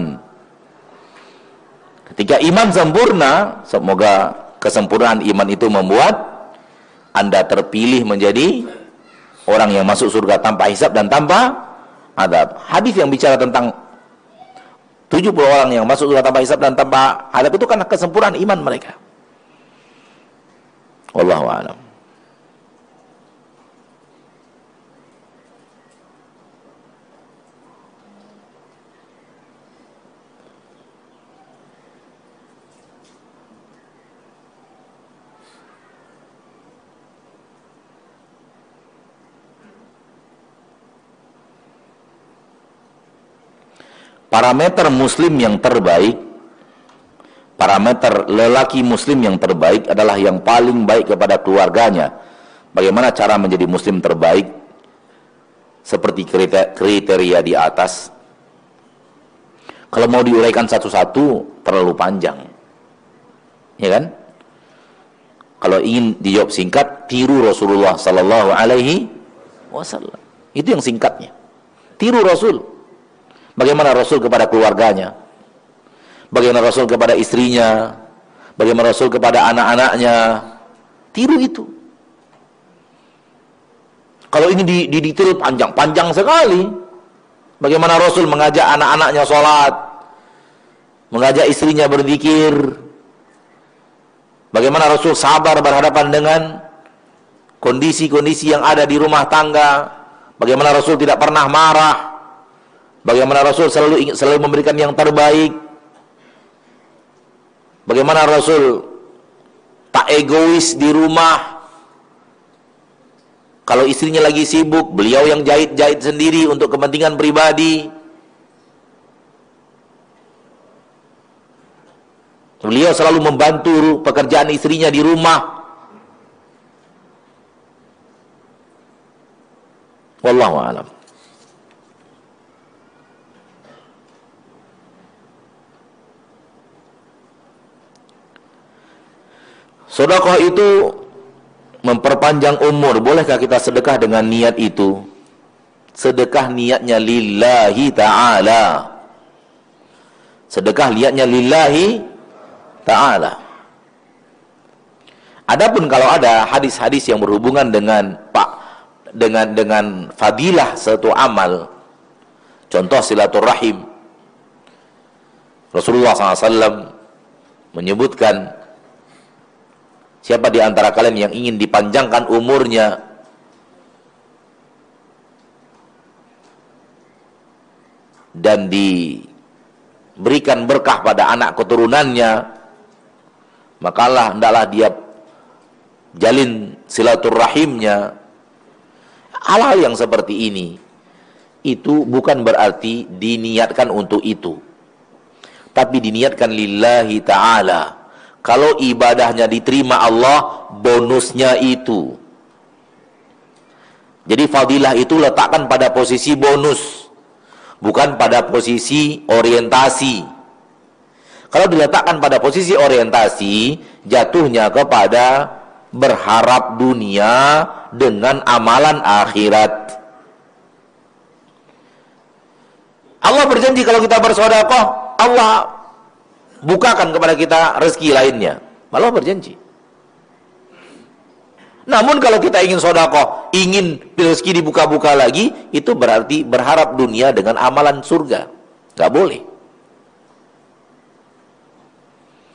Ketika iman sempurna, semoga kesempurnaan iman itu membuat Anda terpilih menjadi orang yang masuk surga tanpa hisab dan tanpa adab. Hadis yang bicara tentang tujuh puluh orang yang masuk surga tanpa hisab dan tanpa adab itu karena kesempurnaan iman mereka. Wallahu a'lam. Parameter muslim yang terbaik, parameter lelaki muslim yang terbaik adalah yang paling baik kepada keluarganya. Bagaimana cara menjadi muslim terbaik? Seperti kriteria di atas. Kalau mau diuraikan satu-satu, terlalu panjang. Ya kan? Kalau ingin dijawab singkat, tiru Rasulullah sallallahu alaihi wasallam. Itu yang singkatnya. Tiru Rasul. Bagaimana Rasul kepada keluarganya, bagaimana Rasul kepada istrinya, bagaimana Rasul kepada anak-anaknya, tiru itu. Kalau ini didetail panjang-panjang sekali, bagaimana Rasul mengajak anak-anaknya sholat, mengajak istrinya berzikir, bagaimana Rasul sabar berhadapan dengan kondisi-kondisi yang ada di rumah tangga, bagaimana Rasul tidak pernah marah, bagaimana Rasul selalu selalu memberikan yang terbaik, bagaimana Rasul tak egois di rumah. Kalau istrinya lagi sibuk, beliau yang jahit-jahit sendiri untuk kepentingan pribadi. Beliau selalu membantu pekerjaan istrinya di rumah. Wallahu a'lam. Sedekah itu memperpanjang umur. Bolehkah kita sedekah dengan niat itu? Sedekah niatnya lillahi ta'ala. Sedekah niatnya lillahi ta'ala. Adapun kalau ada hadis-hadis yang berhubungan dengan pak dengan dengan fadilah suatu amal. Contoh silaturahim. Rasulullah shallallahu alaihi wasallam menyebutkan, siapa di antara kalian yang ingin dipanjangkan umurnya? Dan diberikan berkah pada anak keturunannya, makalah hendaklah dia jalin silaturahimnya. Hal-hal yang seperti ini, itu bukan berarti diniatkan untuk itu. Tapi diniatkan lillahi ta'ala. Kalau ibadahnya diterima Allah, bonusnya itu. Jadi fadilah itu letakkan pada posisi bonus, bukan pada posisi orientasi. Kalau diletakkan pada posisi orientasi, jatuhnya kepada berharap dunia dengan amalan akhirat. Allah berjanji kalau kita bersedekah, Allah bukakan kepada kita rezeki lainnya. Malah berjanji. Namun kalau kita ingin sedekah, ingin rezeki dibuka-buka lagi, itu berarti berharap dunia dengan amalan surga. Gak boleh.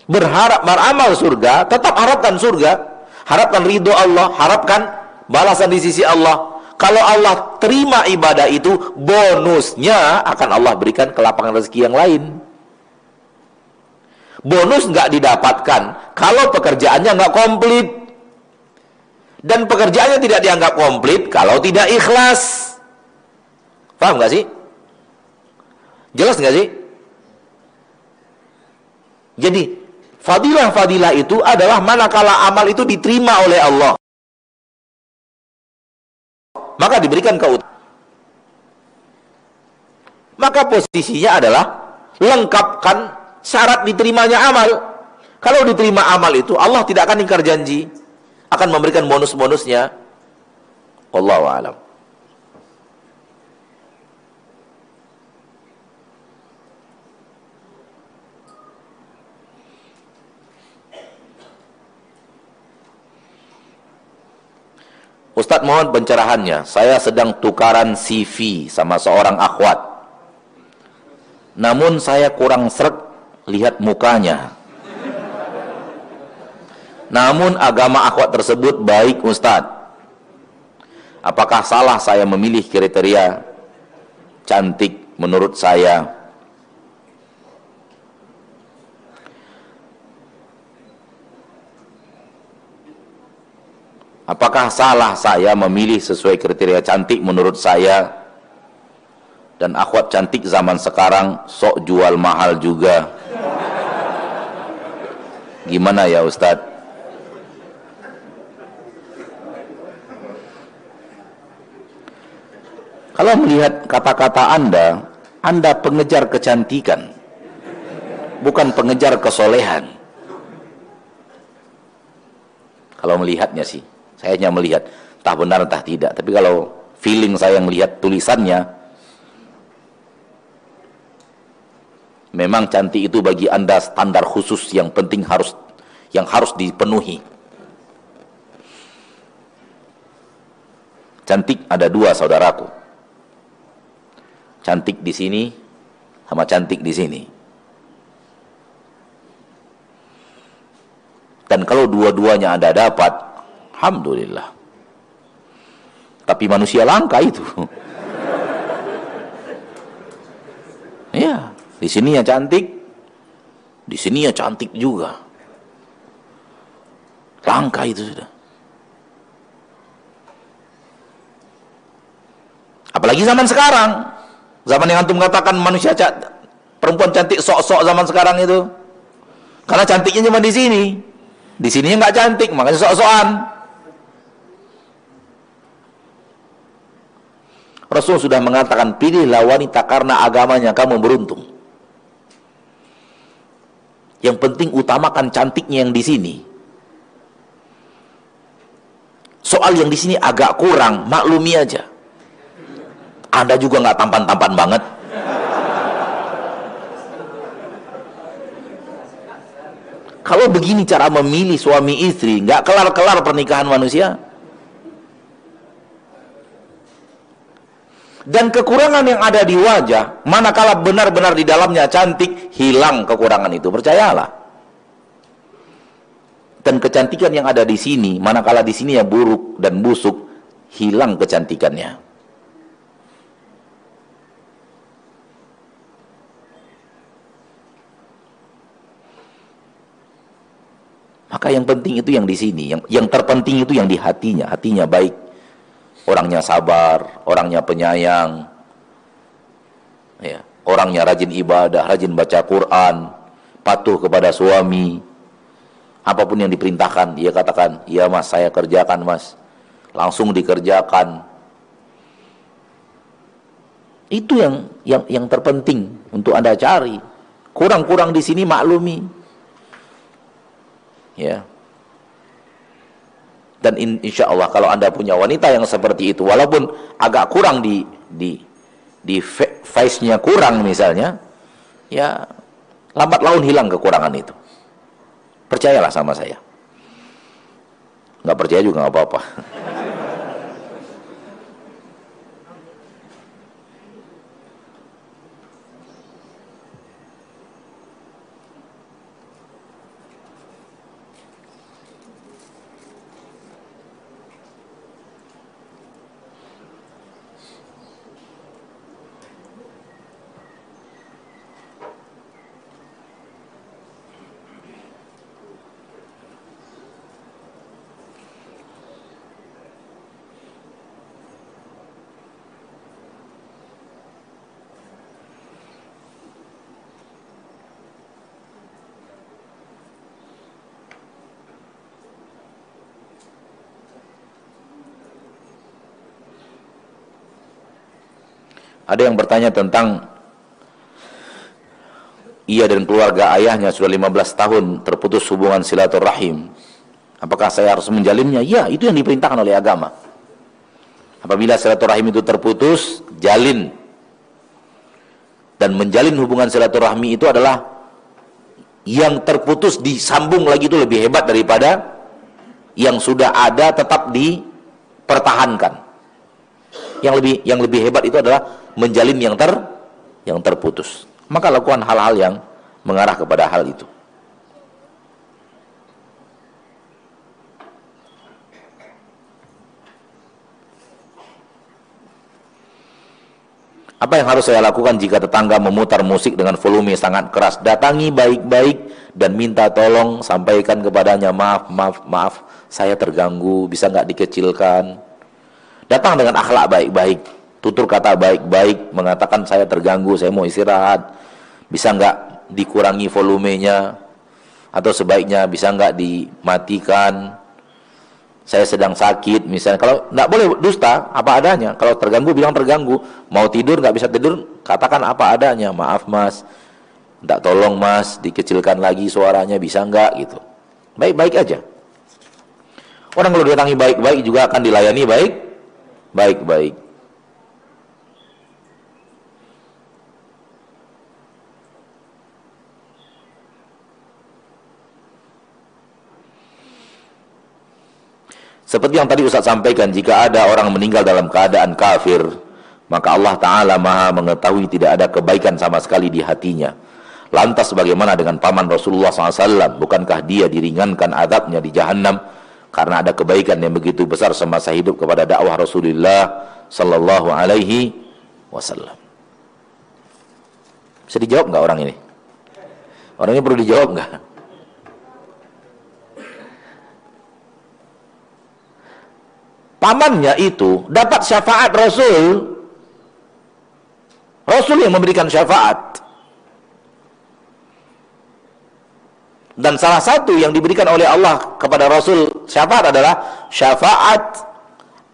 Berharap beramal surga, tetap harapkan surga, harapkan ridho Allah, harapkan balasan di sisi Allah. Kalau Allah terima ibadah itu, bonusnya akan Allah berikan ke lapangan rezeki yang lain. bonus nggak didapatkan kalau pekerjaannya nggak komplit, dan pekerjaannya tidak dianggap komplit kalau tidak ikhlas. Paham nggak sih? Jelas nggak sih? Jadi fadilah-fadilah itu adalah manakala amal itu diterima oleh Allah, maka diberikan keutamaan. Maka posisinya adalah lengkapkan syarat diterimanya amal. Kalau diterima amal itu, Allah tidak akan ingkar janji, akan memberikan bonus-bonusnya. Wallahu a'lam. Ustadz mohon pencerahannya, saya sedang tukaran C V sama seorang akhwat, namun saya kurang sreg lihat mukanya. Namun agama akhwat tersebut baik Ustadz. Apakah salah saya memilih kriteria cantik menurut saya? Apakah salah saya memilih sesuai kriteria cantik menurut saya? Dan akhwat cantik zaman sekarang sok jual mahal juga. Gimana ya Ustadz? Kalau melihat kata-kata Anda, Anda pengejar kecantikan, bukan pengejar kesolehan. Kalau melihatnya sih, saya hanya melihat, entah benar entah tidak. Tapi kalau feeling saya melihat tulisannya, memang cantik itu bagi Anda standar khusus yang penting harus, yang harus dipenuhi. Cantik ada dua saudaraku, cantik di sini sama cantik di sini. Dan kalau dua-duanya Anda dapat, alhamdulillah. Tapi manusia langka itu. Ya, di sini ya cantik, di sini ya cantik juga. Langka itu sudah. Apalagi zaman sekarang, zaman yang antum katakan manusia cantik, perempuan cantik sok-sok zaman sekarang itu, karena cantiknya cuma di sini, di sininya nggak cantik, makanya sok-sokan. Rasul sudah mengatakan, pilihlah wanita karena agamanya kamu beruntung. Yang penting utamakan cantiknya yang di sini. Soal yang di sini agak kurang, maklumi aja. Anda juga nggak tampan-tampan banget. Kalau begini cara memilih suami istri, nggak kelar-kelar pernikahan manusia. Dan kekurangan yang ada di wajah, manakala benar-benar di dalamnya cantik, hilang kekurangan itu, percayalah. Dan kecantikan yang ada di sini, manakala di sini ya buruk dan busuk, hilang kecantikannya. Maka yang penting itu yang di sini, yang, yang terpenting itu yang di hatinya, hatinya baik. Orangnya sabar, orangnya penyayang, ya, orangnya rajin ibadah, rajin baca Quran, patuh kepada suami. Apapun yang diperintahkan, dia katakan, iya mas, saya kerjakan mas. Langsung dikerjakan. Itu yang yang yang terpenting untuk Anda cari. Kurang-kurang di sini maklumi, ya. Dan insya Allah kalau Anda punya wanita yang seperti itu, walaupun agak kurang di di di face-nya kurang misalnya, ya lambat laun hilang kekurangan itu. Percayalah sama saya. Nggak percaya juga nggak apa-apa. Ada yang bertanya tentang ia dan keluarga ayahnya sudah lima belas tahun terputus hubungan silaturahim. Apakah saya harus menjalinnya? Ya, itu yang diperintahkan oleh agama. Apabila silaturahim itu terputus, jalin. Dan menjalin hubungan silaturahmi itu adalah yang terputus disambung lagi, itu lebih hebat daripada yang sudah ada tetap dipertahankan. Yang lebih yang lebih hebat itu adalah menjalin yang ter yang terputus. Maka lakukan hal-hal yang mengarah kepada hal itu. Apa yang harus saya lakukan jika tetangga memutar musik dengan volume sangat keras? Datangi baik-baik dan minta tolong, sampaikan kepadanya, maaf, maaf, maaf, saya terganggu, bisa nggak dikecilkan? Datang dengan akhlak baik-baik, tutur kata baik-baik, mengatakan saya terganggu, saya mau istirahat, bisa nggak dikurangi volumenya, atau sebaiknya bisa nggak dimatikan, saya sedang sakit misalnya. Kalau nggak boleh dusta, apa adanya. Kalau terganggu bilang terganggu. Mau tidur nggak bisa tidur, katakan apa adanya. Maaf mas, nggak tolong mas, dikecilkan lagi suaranya bisa nggak gitu. Baik-baik aja. Orang kalau datangi baik-baik juga akan dilayani baik, baik-baik. Seperti yang tadi Ustaz sampaikan, jika ada orang meninggal dalam keadaan kafir, maka Allah Ta'ala maha mengetahui tidak ada kebaikan sama sekali di hatinya. Lantas bagaimana dengan paman Rasulullah shallallahu alaihi wasallam? Bukankah dia diringankan azabnya di Jahannam karena ada kebaikan yang begitu besar semasa hidup kepada dakwah Rasulullah Sallallahu Alaihi Wasallam? Bisa dijawab nggak orang ini? Orang ini perlu dijawab nggak? Pamannya itu dapat syafaat Rasul. Rasul yang memberikan syafaat. Dan salah satu yang diberikan oleh Allah kepada Rasul syafaat adalah syafaat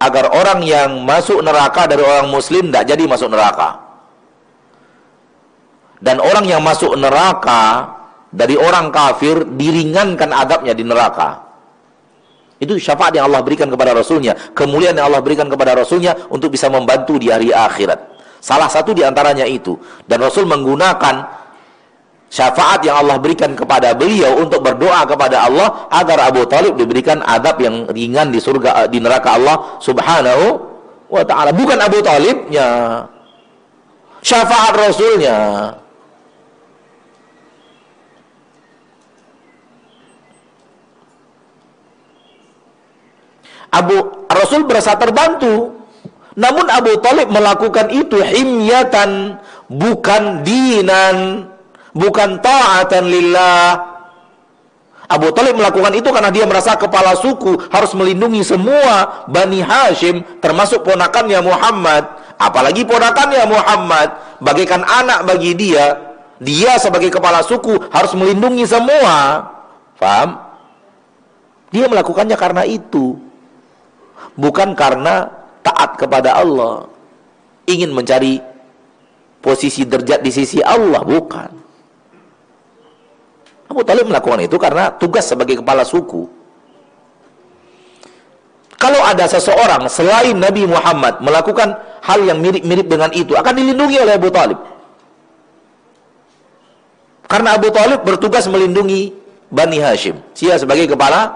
agar orang yang masuk neraka dari orang muslim tidak jadi masuk neraka. Dan orang yang masuk neraka dari orang kafir diringankan azabnya di neraka. Itu syafaat yang Allah berikan kepada Rasulnya, kemuliaan yang Allah berikan kepada Rasulnya untuk bisa membantu di hari akhirat. Salah satu diantaranya itu. Dan Rasul menggunakan syafaat yang Allah berikan kepada beliau untuk berdoa kepada Allah agar Abu Talib diberikan adab yang ringan di surga, di neraka Allah Subhanahu wa Ta'ala. Bukan Abu Talibnya, syafaat Rasulnya. Abu Rasul berasa terbantu, namun Abu Talib melakukan itu himyatan, bukan dinan, bukan ta'atan lillah. Abu Talib melakukan itu karena dia merasa kepala suku harus melindungi semua Bani Hashim, termasuk ponakannya Muhammad. Apalagi ponakannya Muhammad bagaikan anak bagi dia. Dia sebagai kepala suku harus melindungi semua. Paham? Dia melakukannya karena itu, bukan karena taat kepada Allah, ingin mencari posisi derajat di sisi Allah, bukan. Abu Talib melakukan itu karena tugas sebagai kepala suku. Kalau ada seseorang selain Nabi Muhammad melakukan hal yang mirip-mirip dengan itu, akan dilindungi oleh Abu Talib. Karena Abu Talib bertugas melindungi Bani Hashim, dia sebagai kepala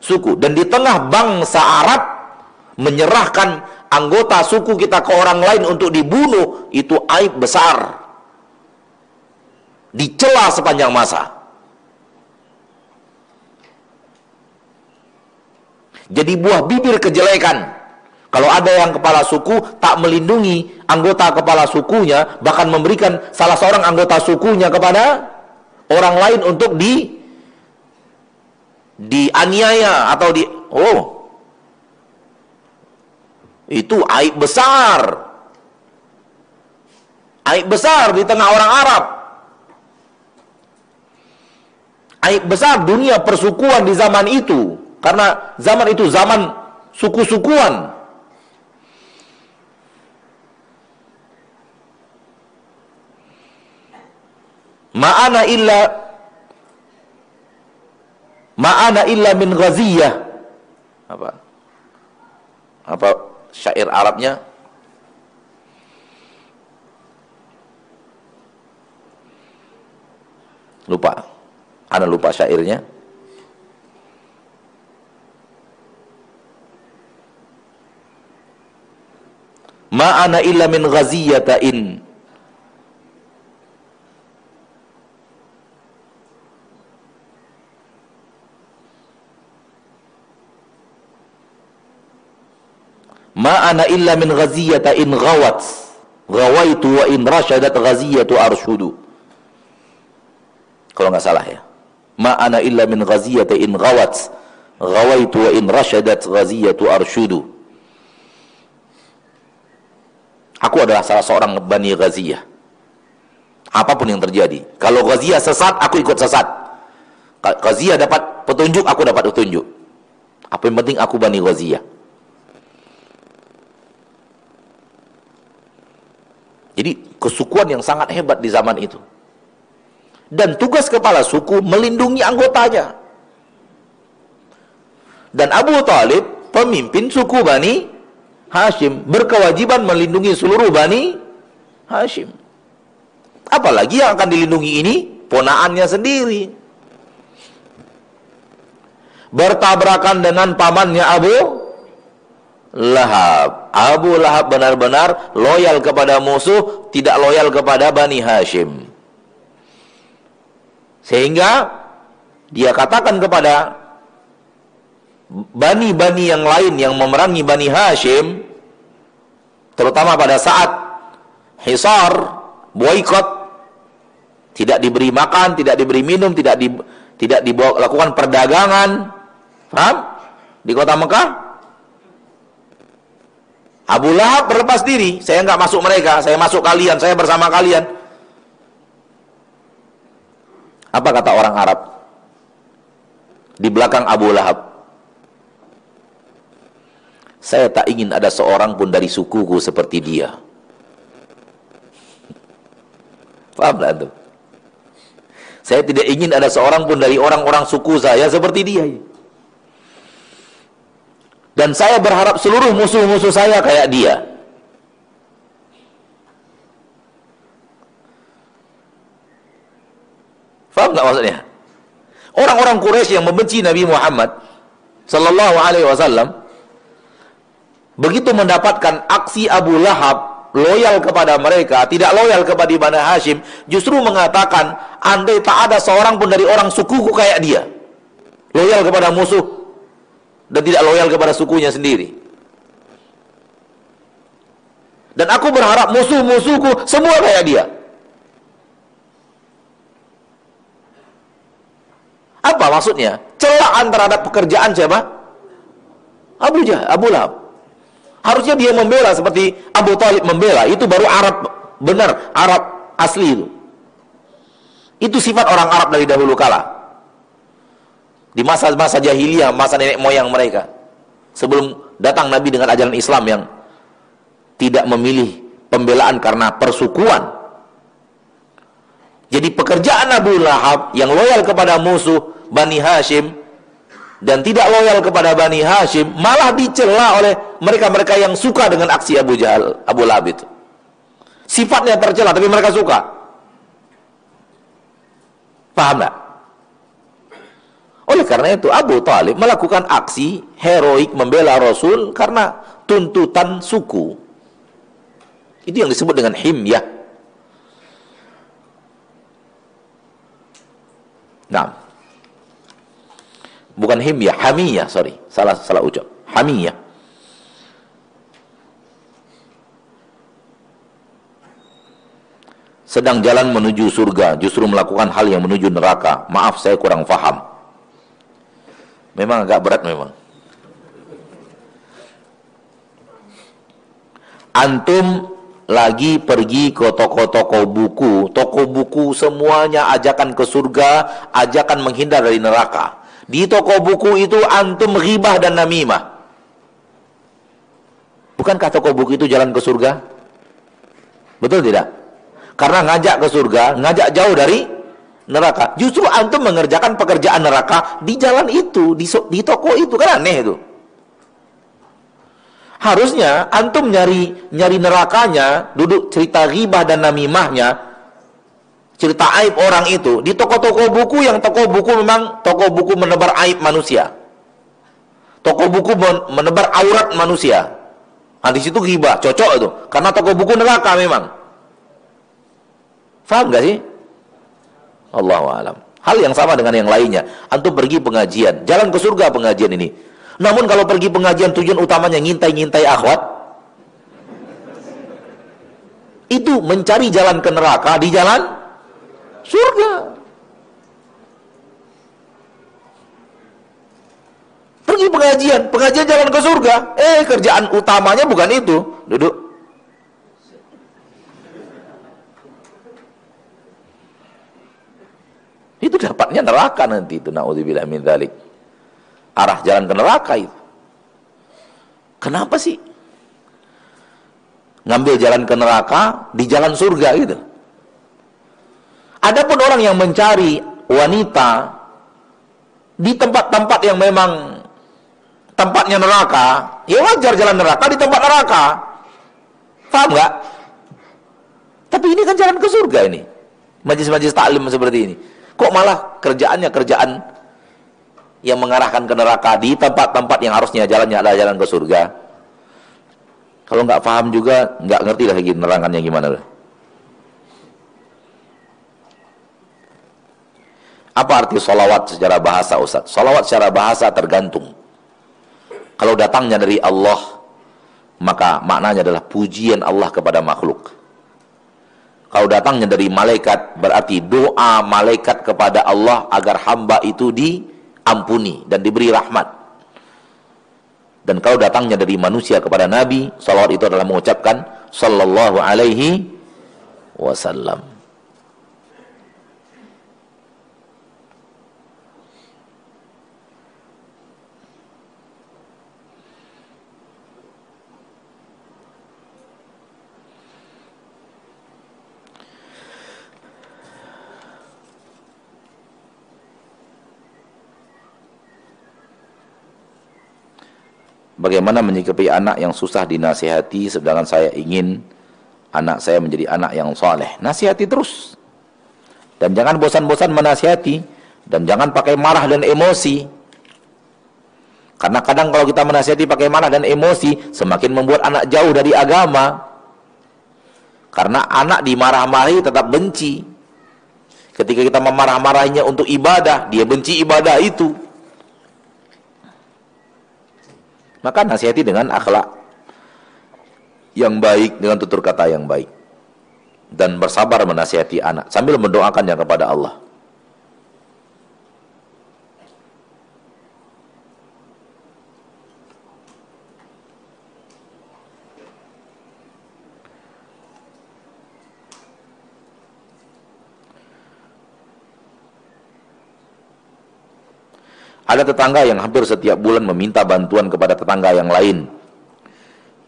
suku. Dan di tengah bangsa Arab menyerahkan anggota suku kita ke orang lain untuk dibunuh, itu aib besar, dicela sepanjang masa. Jadi buah bibir kejelekan kalau ada yang kepala suku tak melindungi anggota kepala sukunya, bahkan memberikan salah seorang anggota sukunya kepada orang lain untuk di dianiaya atau di oh itu aib besar, aib besar di tengah orang Arab, aib besar dunia persukuan di zaman itu, karena zaman itu zaman suku-sukuan. ma'ana illa ma'ana illa min ghaziyah. Apa? Apa syair Arabnya? Lupa. Ana lupa syairnya. Ma'ana illa min ghaziyatain. Ma'ana illa min ghaziyatain ghawat. Ghawaitu wa in rashadat ghaziyatu arshudu. Kalau nggak salah ya. Ma'ana illa min ghaziyatain ghawat. Ghawaitu wa in rashadat ghaziyatu arshudu. Aku adalah salah seorang Bani Ghaziyah. Apapun yang terjadi, kalau Ghaziyah sesat, aku ikut sesat. Ghaziyah dapat petunjuk, aku dapat petunjuk. Apa yang penting aku Bani Ghaziyah. Jadi kesukuan yang sangat hebat di zaman itu. Dan tugas kepala suku melindungi anggotanya. Dan Abu Talib pemimpin suku Bani Hashim, berkewajiban melindungi seluruh Bani Hashim. Apalagi yang akan dilindungi ini ponaannya sendiri. Bertabrakan dengan pamannya Abu Lahab. Abu Lahab benar-benar loyal kepada musuh, tidak loyal kepada Bani Hashim. Sehingga dia katakan kepada Bani-bani yang lain yang memerangi Bani Hashim, terutama pada saat hisar, boikot, tidak diberi makan, tidak diberi minum, tidak di, tidak dilakukan perdagangan, paham? Di kota Mekah, Abu Lahab berlepas diri, saya nggak masuk mereka, saya masuk kalian, saya bersama kalian. Apa kata orang Arab di belakang Abu Lahab? Saya tak ingin ada seorang pun dari sukuku seperti dia. Paham tak itu? Saya tidak ingin ada seorang pun dari orang-orang suku saya seperti dia. Dan saya berharap seluruh musuh-musuh saya kayak dia. Paham tak maksudnya? Orang-orang Quraisy yang membenci Nabi Muhammad sallallahu alaihi wasallam, begitu mendapatkan aksi Abu Lahab loyal kepada mereka, tidak loyal kepada Bani Hashim, justru mengatakan, andai tak ada seorang pun dari orang sukuku kayak dia, loyal kepada musuh dan tidak loyal kepada sukunya sendiri. Dan aku berharap musuh-musuhku semua kayak dia. Apa maksudnya? Celaan terhadap pekerjaan siapa? Abu Jah, Abu Lahab. Harusnya dia membela seperti Abu Talib membela. Itu baru Arab benar, Arab asli itu. Itu sifat orang Arab dari dahulu kala. Di masa-masa jahiliyah, masa nenek moyang mereka. Sebelum datang Nabi dengan ajaran Islam yang tidak memilih pembelaan karena persukuan. Jadi pekerjaan Abu Lahab yang loyal kepada musuh Bani Hashim dan tidak loyal kepada Bani Hashim malah dicela oleh mereka-mereka yang suka dengan aksi Abu Jahal, Abu Lahab itu. Sifatnya tercela tapi mereka suka. Paham tak? Oleh karena itu Abu Talib melakukan aksi heroik membela Rasul karena tuntutan suku. Itu yang disebut dengan himyah. Nah, bukan himyah, hamiyah, sorry, salah salah ucap, hamiyah. Sedang jalan menuju surga, justru melakukan hal yang menuju neraka. Maaf, saya kurang faham. Memang agak berat memang. Antum lagi pergi ke toko-toko buku, toko buku semuanya ajakan ke surga, ajakan menghindar dari neraka. Di toko buku itu antum ghibah dan namimah. Bukankah toko buku itu jalan ke surga? Betul tidak? Karena ngajak ke surga, ngajak jauh dari neraka. Justru antum mengerjakan pekerjaan neraka di jalan itu, di, so, di toko itu, kan aneh itu. Harusnya antum nyari nyari nerakanya, duduk cerita ghibah dan namimahnya, cerita aib orang itu di toko-toko buku yang toko buku memang toko buku menebar aib manusia, toko buku menebar aurat manusia. Nah, di situ ghibah cocok itu, karena toko buku neraka memang. Faham nggak sih? Allahu a'lam. Hal yang sama dengan yang lainnya. Antum pergi pengajian, jalan ke surga pengajian ini. Namun kalau pergi pengajian tujuan utamanya ngintai-ngintai akhwat, itu mencari jalan ke neraka di jalan surga. Pergi pengajian, pengajian jalan ke surga. Eh, kerjaan utamanya bukan itu. Duduk. Itu dapatnya neraka nanti itu, naudzubillah min dzalik. Arah jalan ke neraka itu. Kenapa sih ngambil jalan ke neraka di jalan surga gitu? Adapun orang yang mencari wanita di tempat-tempat yang memang tempatnya neraka, ya wajar jalan neraka di tempat neraka. Paham nggak? Tapi ini kan jalan ke surga ini. Majelis-majelis taklim seperti ini. Kok malah kerjaannya kerjaan yang mengarahkan ke neraka di tempat-tempat yang harusnya jalannya adalah jalan ke surga? Kalau nggak paham juga, nggak ngerti lah lagi nerangannya gimana lah. Apa arti sholawat secara bahasa, Ustaz? Sholawat secara bahasa tergantung. Kalau datangnya dari Allah, maka maknanya adalah pujian Allah kepada makhluk. Kalau datangnya dari malaikat, berarti doa malaikat kepada Allah agar hamba itu diampuni dan diberi rahmat. Dan kalau datangnya dari manusia kepada Nabi, salawat itu adalah mengucapkan sallallahu alaihi wasallam. Bagaimana menyikapi anak yang susah dinasihati, sedangkan saya ingin anak saya menjadi anak yang soleh? Nasihati terus. Dan jangan bosan-bosan menasihati. Dan jangan pakai marah dan emosi. Karena kadang kalau kita menasihati pakai marah dan emosi, semakin membuat anak jauh dari agama. Karena anak dimarah-marahi tetap benci. Ketika kita memarah-marahinya untuk ibadah, dia benci ibadah itu. Maka nasihati dengan akhlak yang baik, dengan tutur kata yang baik. Dan bersabar menasihati anak sambil mendoakannya kepada Allah. Ada tetangga yang hampir setiap bulan meminta bantuan kepada tetangga yang lain.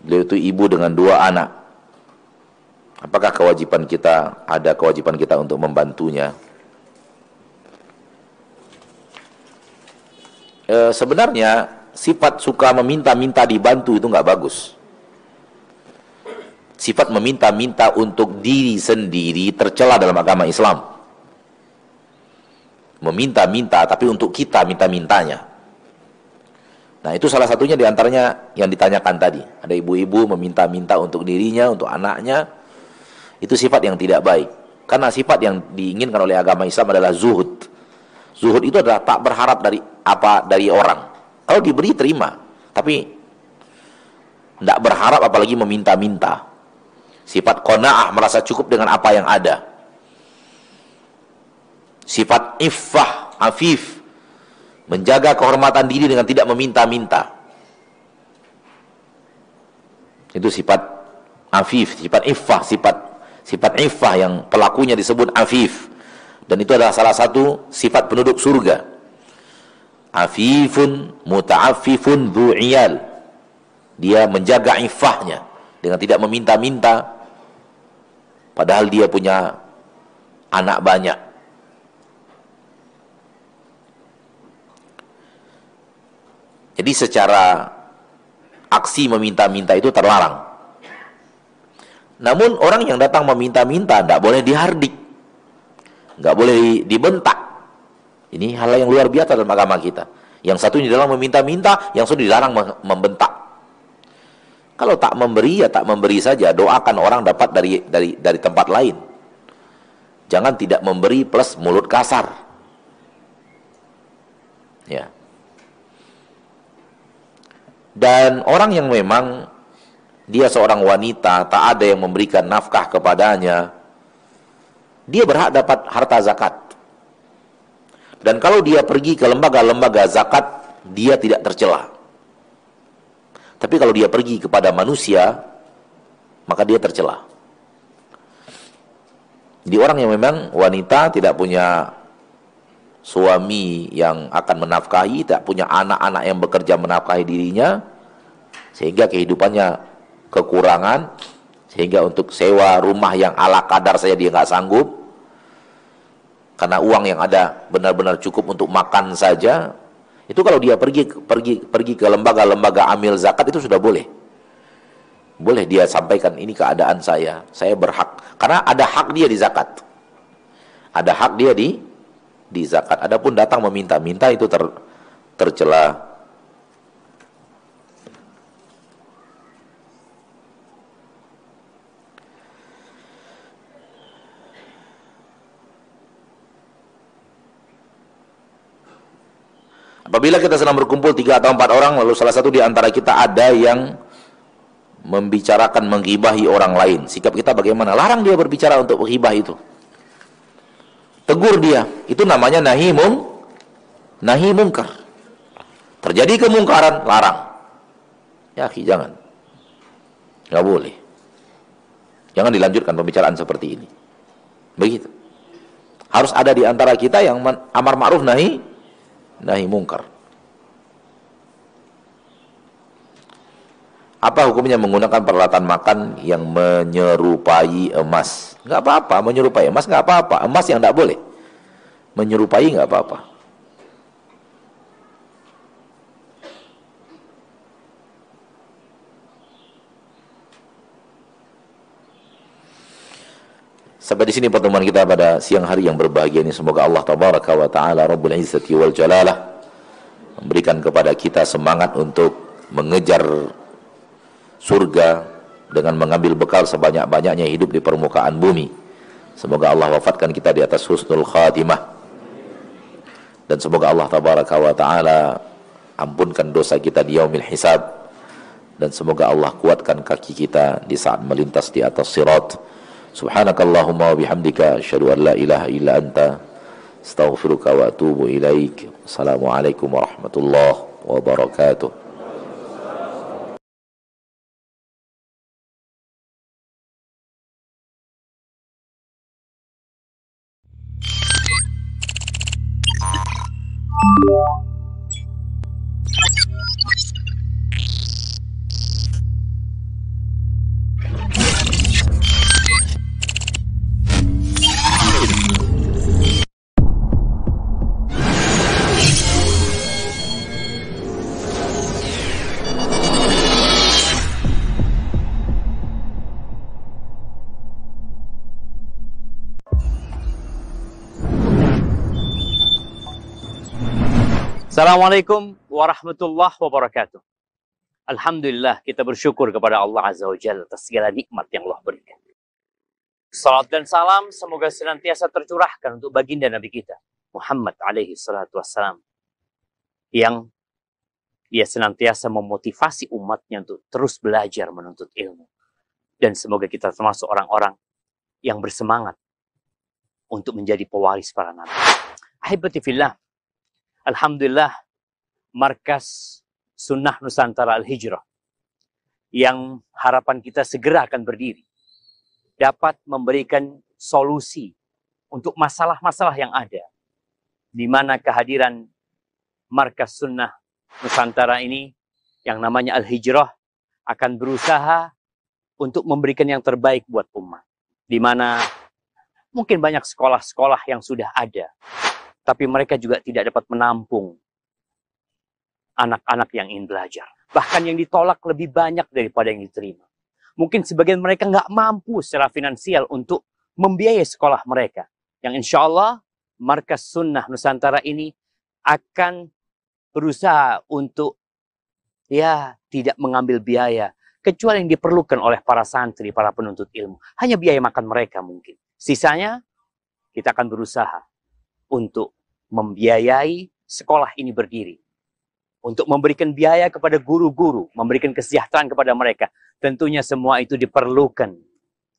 Beliau itu ibu dengan dua anak. Apakah kewajiban kita, ada kewajiban kita untuk membantunya? E, sebenarnya sifat suka meminta-minta dibantu itu nggak bagus. Sifat meminta-minta untuk diri sendiri tercela dalam agama Islam. Meminta-minta, tapi untuk kita minta-mintanya. Nah, itu salah satunya diantaranya yang ditanyakan tadi. Ada ibu-ibu meminta-minta untuk dirinya, untuk anaknya. Itu sifat yang tidak baik. Karena sifat yang diinginkan oleh agama Islam adalah zuhud. Zuhud itu adalah tak berharap dari apa dari orang. Kalau diberi, terima. Tapi, tidak berharap apalagi meminta-minta. Sifat qanaah, merasa cukup dengan apa yang ada. Sifat iffah, afif, menjaga kehormatan diri dengan tidak meminta-minta. Itu sifat afif, sifat iffah, sifat sifat iffah yang pelakunya disebut afif. Dan itu adalah salah satu sifat penduduk surga. Afifun muta'affifun du'iyal. Dia menjaga iffahnya dengan tidak meminta-minta, padahal dia punya anak banyak. Jadi secara aksi meminta-minta itu terlarang. Namun orang yang datang meminta-minta tidak boleh dihardik, nggak boleh dibentak. Ini hal yang luar biasa dalam agama kita. Yang satu dilarang meminta-minta, yang satu dilarang membentak. Kalau tak memberi, ya tak memberi saja. Doakan orang dapat dari dari dari tempat lain. Jangan tidak memberi plus mulut kasar. Ya. Dan orang yang memang dia seorang wanita, tak ada yang memberikan nafkah kepadanya, dia berhak dapat harta zakat. Dan kalau dia pergi ke lembaga-lembaga zakat, dia tidak tercela. Tapi kalau dia pergi kepada manusia, maka dia tercela. Jadi orang yang memang wanita, tidak punya suami yang akan menafkahi, tak punya anak-anak yang bekerja menafkahi dirinya, sehingga kehidupannya kekurangan, sehingga untuk sewa rumah yang ala kadar saja dia nggak sanggup, karena uang yang ada benar-benar cukup untuk makan saja. Itu kalau dia pergi pergi pergi ke lembaga-lembaga amil zakat itu sudah boleh, boleh dia sampaikan, ini keadaan saya, saya berhak, karena ada hak dia di zakat, ada hak dia di di zakat. Adapun datang meminta-minta itu ter, tercela. Apabila kita sedang berkumpul tiga atau empat orang, lalu salah satu di antara kita ada yang membicarakan menggibahi orang lain, sikap kita bagaimana? Larang dia berbicara untuk menggibah itu. Tegur dia, itu namanya nahi mung, nahi mungkar. Terjadi kemungkaran, larang. Ya, jangan. Nggak boleh. Jangan dilanjutkan pembicaraan seperti ini. Begitu. Harus ada di antara kita yang amar ma'ruf nahi, nahi mungkar. Apa hukumnya menggunakan peralatan makan yang menyerupai emas? Nggak apa-apa, menyerupai emas nggak apa-apa. Emas yang nggak boleh, menyerupai nggak apa-apa. Sampai di sini pertemuan kita pada siang hari yang berbahagia ini. Semoga Allah Tabaraka wa Ta'ala Rabbul Izzati wal Jalalah memberikan kepada kita semangat untuk mengejar surga dengan mengambil bekal sebanyak-banyaknya hidup di permukaan bumi. Semoga Allah wafatkan kita di atas husnul khatimah. Dan semoga Allah Tabaraka wa Ta'ala ampunkan dosa kita di yaumil hisab. Dan semoga Allah kuatkan kaki kita di saat melintas di atas sirat. Subhanakallahumma wa bihamdika asyhadu an la ilaha illa anta astaghfiruka wa atubu ilaik. Assalamualaikum warahmatullahi wabarakatuh. Assalamualaikum warahmatullahi wabarakatuh. Alhamdulillah, kita bersyukur kepada Allah Azza wa Jalla atas segala nikmat yang Allah berikan. Salat dan salam semoga senantiasa tercurahkan untuk baginda Nabi kita Muhammad alaihi salatu wassalam, yang dia senantiasa memotivasi umatnya untuk terus belajar menuntut ilmu. Dan semoga kita termasuk orang-orang yang bersemangat untuk menjadi pewaris para nabi. Ahibati fillah, alhamdulillah, Markas Sunnah Nusantara Al-Hijrah yang harapan kita segera akan berdiri dapat memberikan solusi untuk masalah-masalah yang ada, di mana kehadiran Markas Sunnah Nusantara ini yang namanya Al-Hijrah akan berusaha untuk memberikan yang terbaik buat umat, di mana mungkin banyak sekolah-sekolah yang sudah ada, tapi mereka juga tidak dapat menampung anak-anak yang ingin belajar. Bahkan yang ditolak lebih banyak daripada yang diterima. Mungkin sebagian mereka nggak mampu secara finansial untuk membiayai sekolah mereka. Yang insya Allah, Markas Sunnah Nusantara ini akan berusaha untuk ya tidak mengambil biaya. Kecuali yang diperlukan oleh para santri, para penuntut ilmu. Hanya biaya makan mereka mungkin. Sisanya, kita akan berusaha untuk membiayai sekolah ini berdiri. Untuk memberikan biaya kepada guru-guru, memberikan kesejahteraan kepada mereka. Tentunya semua itu diperlukan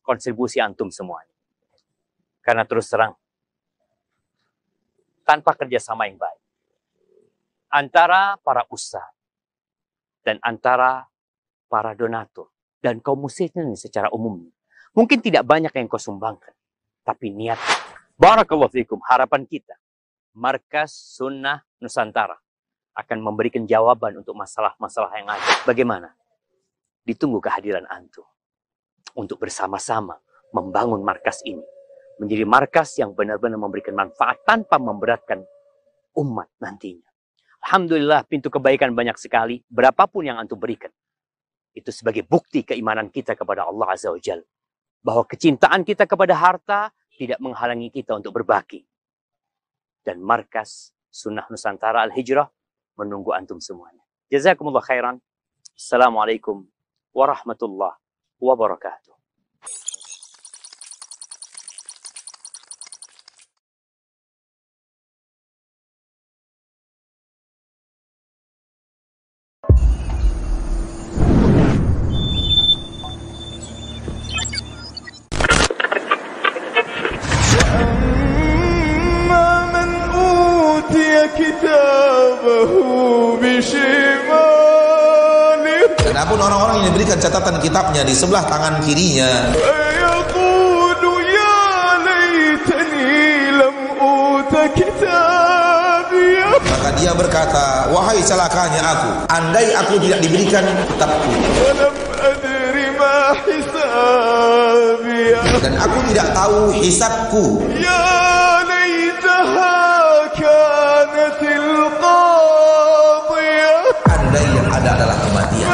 kontribusi antum semuanya. Karena terus terang, tanpa kerjasama yang baik, antara para ustadz dan antara para donatur dan kaum muslimin secara umum, mungkin tidak banyak yang kau sumbangkan, tapi niat. Barakallahu fikum, harapan kita, Markas Sunnah Nusantara akan memberikan jawaban untuk masalah-masalah yang ada. Bagaimana? Ditunggu kehadiran antum untuk bersama-sama membangun markas ini. Menjadi markas yang benar-benar memberikan manfaat tanpa memberatkan umat nantinya. Alhamdulillah, pintu kebaikan banyak sekali. Berapapun yang antum berikan. Itu sebagai bukti keimanan kita kepada Allah Azza wa Jalla. Bahwa kecintaan kita kepada harta tidak menghalangi kita untuk berbagi. Dan Markas Sunnah Nusantara Al-Hijrah menunggu antum semuanya. Jazakumullah khairan. Assalamualaikum warahmatullahi wabarakatuh. Adapun orang-orang yang diberikan catatan kitabnya di sebelah tangan kirinya, maka dia berkata, wahai celakanya aku, andai aku tidak diberikan kitabku, dan aku tidak tahu hisabku. Andai yang ada adalah kematian.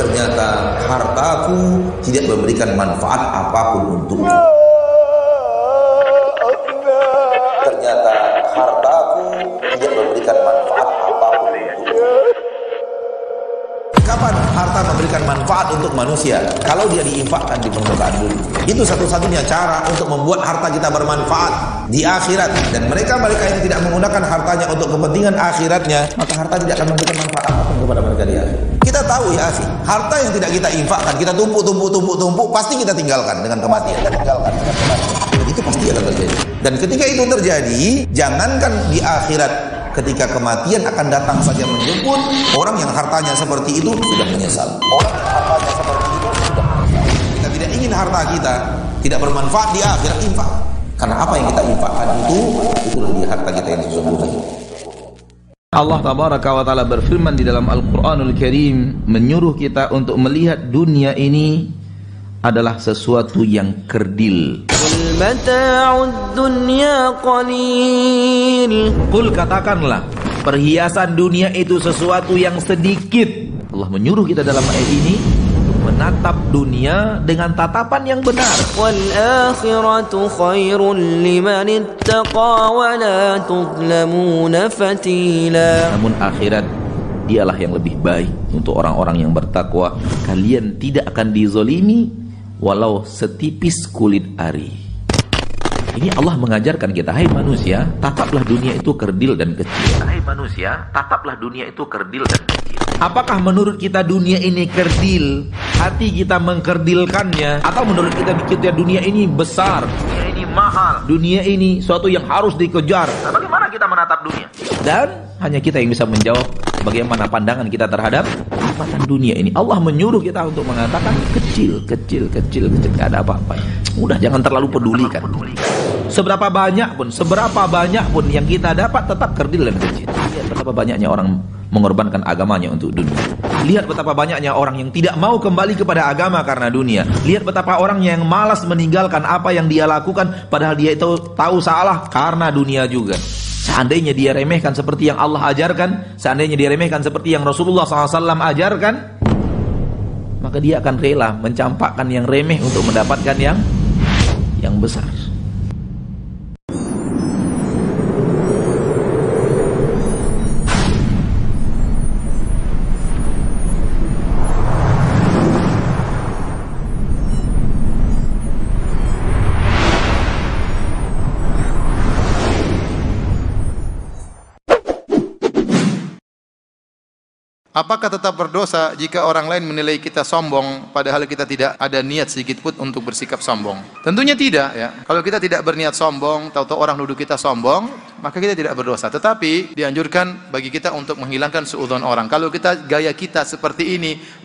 Ternyata hartaku tidak memberikan manfaat apapun untukku. Ternyata hartaku tidak memberikan manfaat apapun untukku. Kapan harta memberikan manfaat untuk manusia? Kalau dia diinfakkan di permukaan bumi. Itu satu-satunya cara untuk membuat harta kita bermanfaat di akhirat. Dan mereka-mereka yang tidak menggunakan hartanya untuk kepentingan akhiratnya, maka harta tidak akan memberikan manfaat apapun kepada mereka di akhirat. Kita tahu ya, harta yang tidak kita infakkan, kita tumpuk-tumpuk-tumpuk-tumpuk, pasti kita tinggalkan dengan kematian. Kita tinggalkan dengan kematian. Dan itu pasti akan terjadi. Dan ketika itu terjadi, jangankan di akhirat, ketika kematian akan datang saja menjemput, orang yang hartanya seperti itu sudah menyesal. Orang yang hartanya seperti itu sudah menyesal. Kita tidak ingin harta kita tidak bermanfaat di akhirat, infak. Karena apa yang kita infakkan itu, itu lebih harta kita yang sesungguhnya. Allah tabaraka wa ta'ala berfirman di dalam Al-Quranul Karim, menyuruh kita untuk melihat dunia ini adalah sesuatu yang kerdil. Qul, katakanlah, perhiasan dunia itu sesuatu yang sedikit. Allah menyuruh kita dalam ayat ini untuk menatap dunia dengan tatapan yang benar. Namun akhirat dialah yang lebih baik untuk orang-orang yang bertakwa. Kalian tidak akan dizolimi walau setipis kulit ari. Ini Allah mengajarkan kita, hai manusia, tataplah dunia itu kerdil dan kecil. Hai manusia, tataplah dunia itu kerdil dan kecil. Apakah menurut kita dunia ini kerdil, hati kita mengkerdilkannya, atau menurut kita kita dunia ini besar, dunia ini mahal, dunia ini suatu yang harus dikejar? Nah, bagaimana kita menatap dunia? Dan hanya kita yang bisa menjawab bagaimana pandangan kita terhadap kenikmatan dunia ini. Allah menyuruh kita untuk mengatakan kecil, kecil, kecil, kecil, gak ada apa-apa. Udah, jangan terlalu pedulikan. Seberapa banyak pun, seberapa banyak pun yang kita dapat tetap kerdil dan kecil. Lihat betapa banyaknya orang mengorbankan agamanya untuk dunia. Lihat betapa banyaknya orang yang tidak mau kembali kepada agama karena dunia. Lihat betapa orangnya yang malas meninggalkan apa yang dia lakukan, padahal dia itu tahu salah karena dunia juga. Seandainya dia remehkan seperti yang Allah ajarkan, seandainya dia remehkan seperti yang Rasulullah shallallahu alaihi wasallam ajarkan, maka dia akan rela mencampakkan yang remeh untuk mendapatkan yang yang besar. Apakah tetap berdosa jika orang lain menilai kita sombong padahal kita tidak ada niat sedikit pun untuk bersikap sombong? Tentunya tidak, ya. Kalau kita tidak berniat sombong, tahu-tahu orang nuduh kita sombong, maka kita tidak berdosa. Tetapi dianjurkan bagi kita untuk menghilangkan suudzon orang. Kalau kita gaya kita seperti ini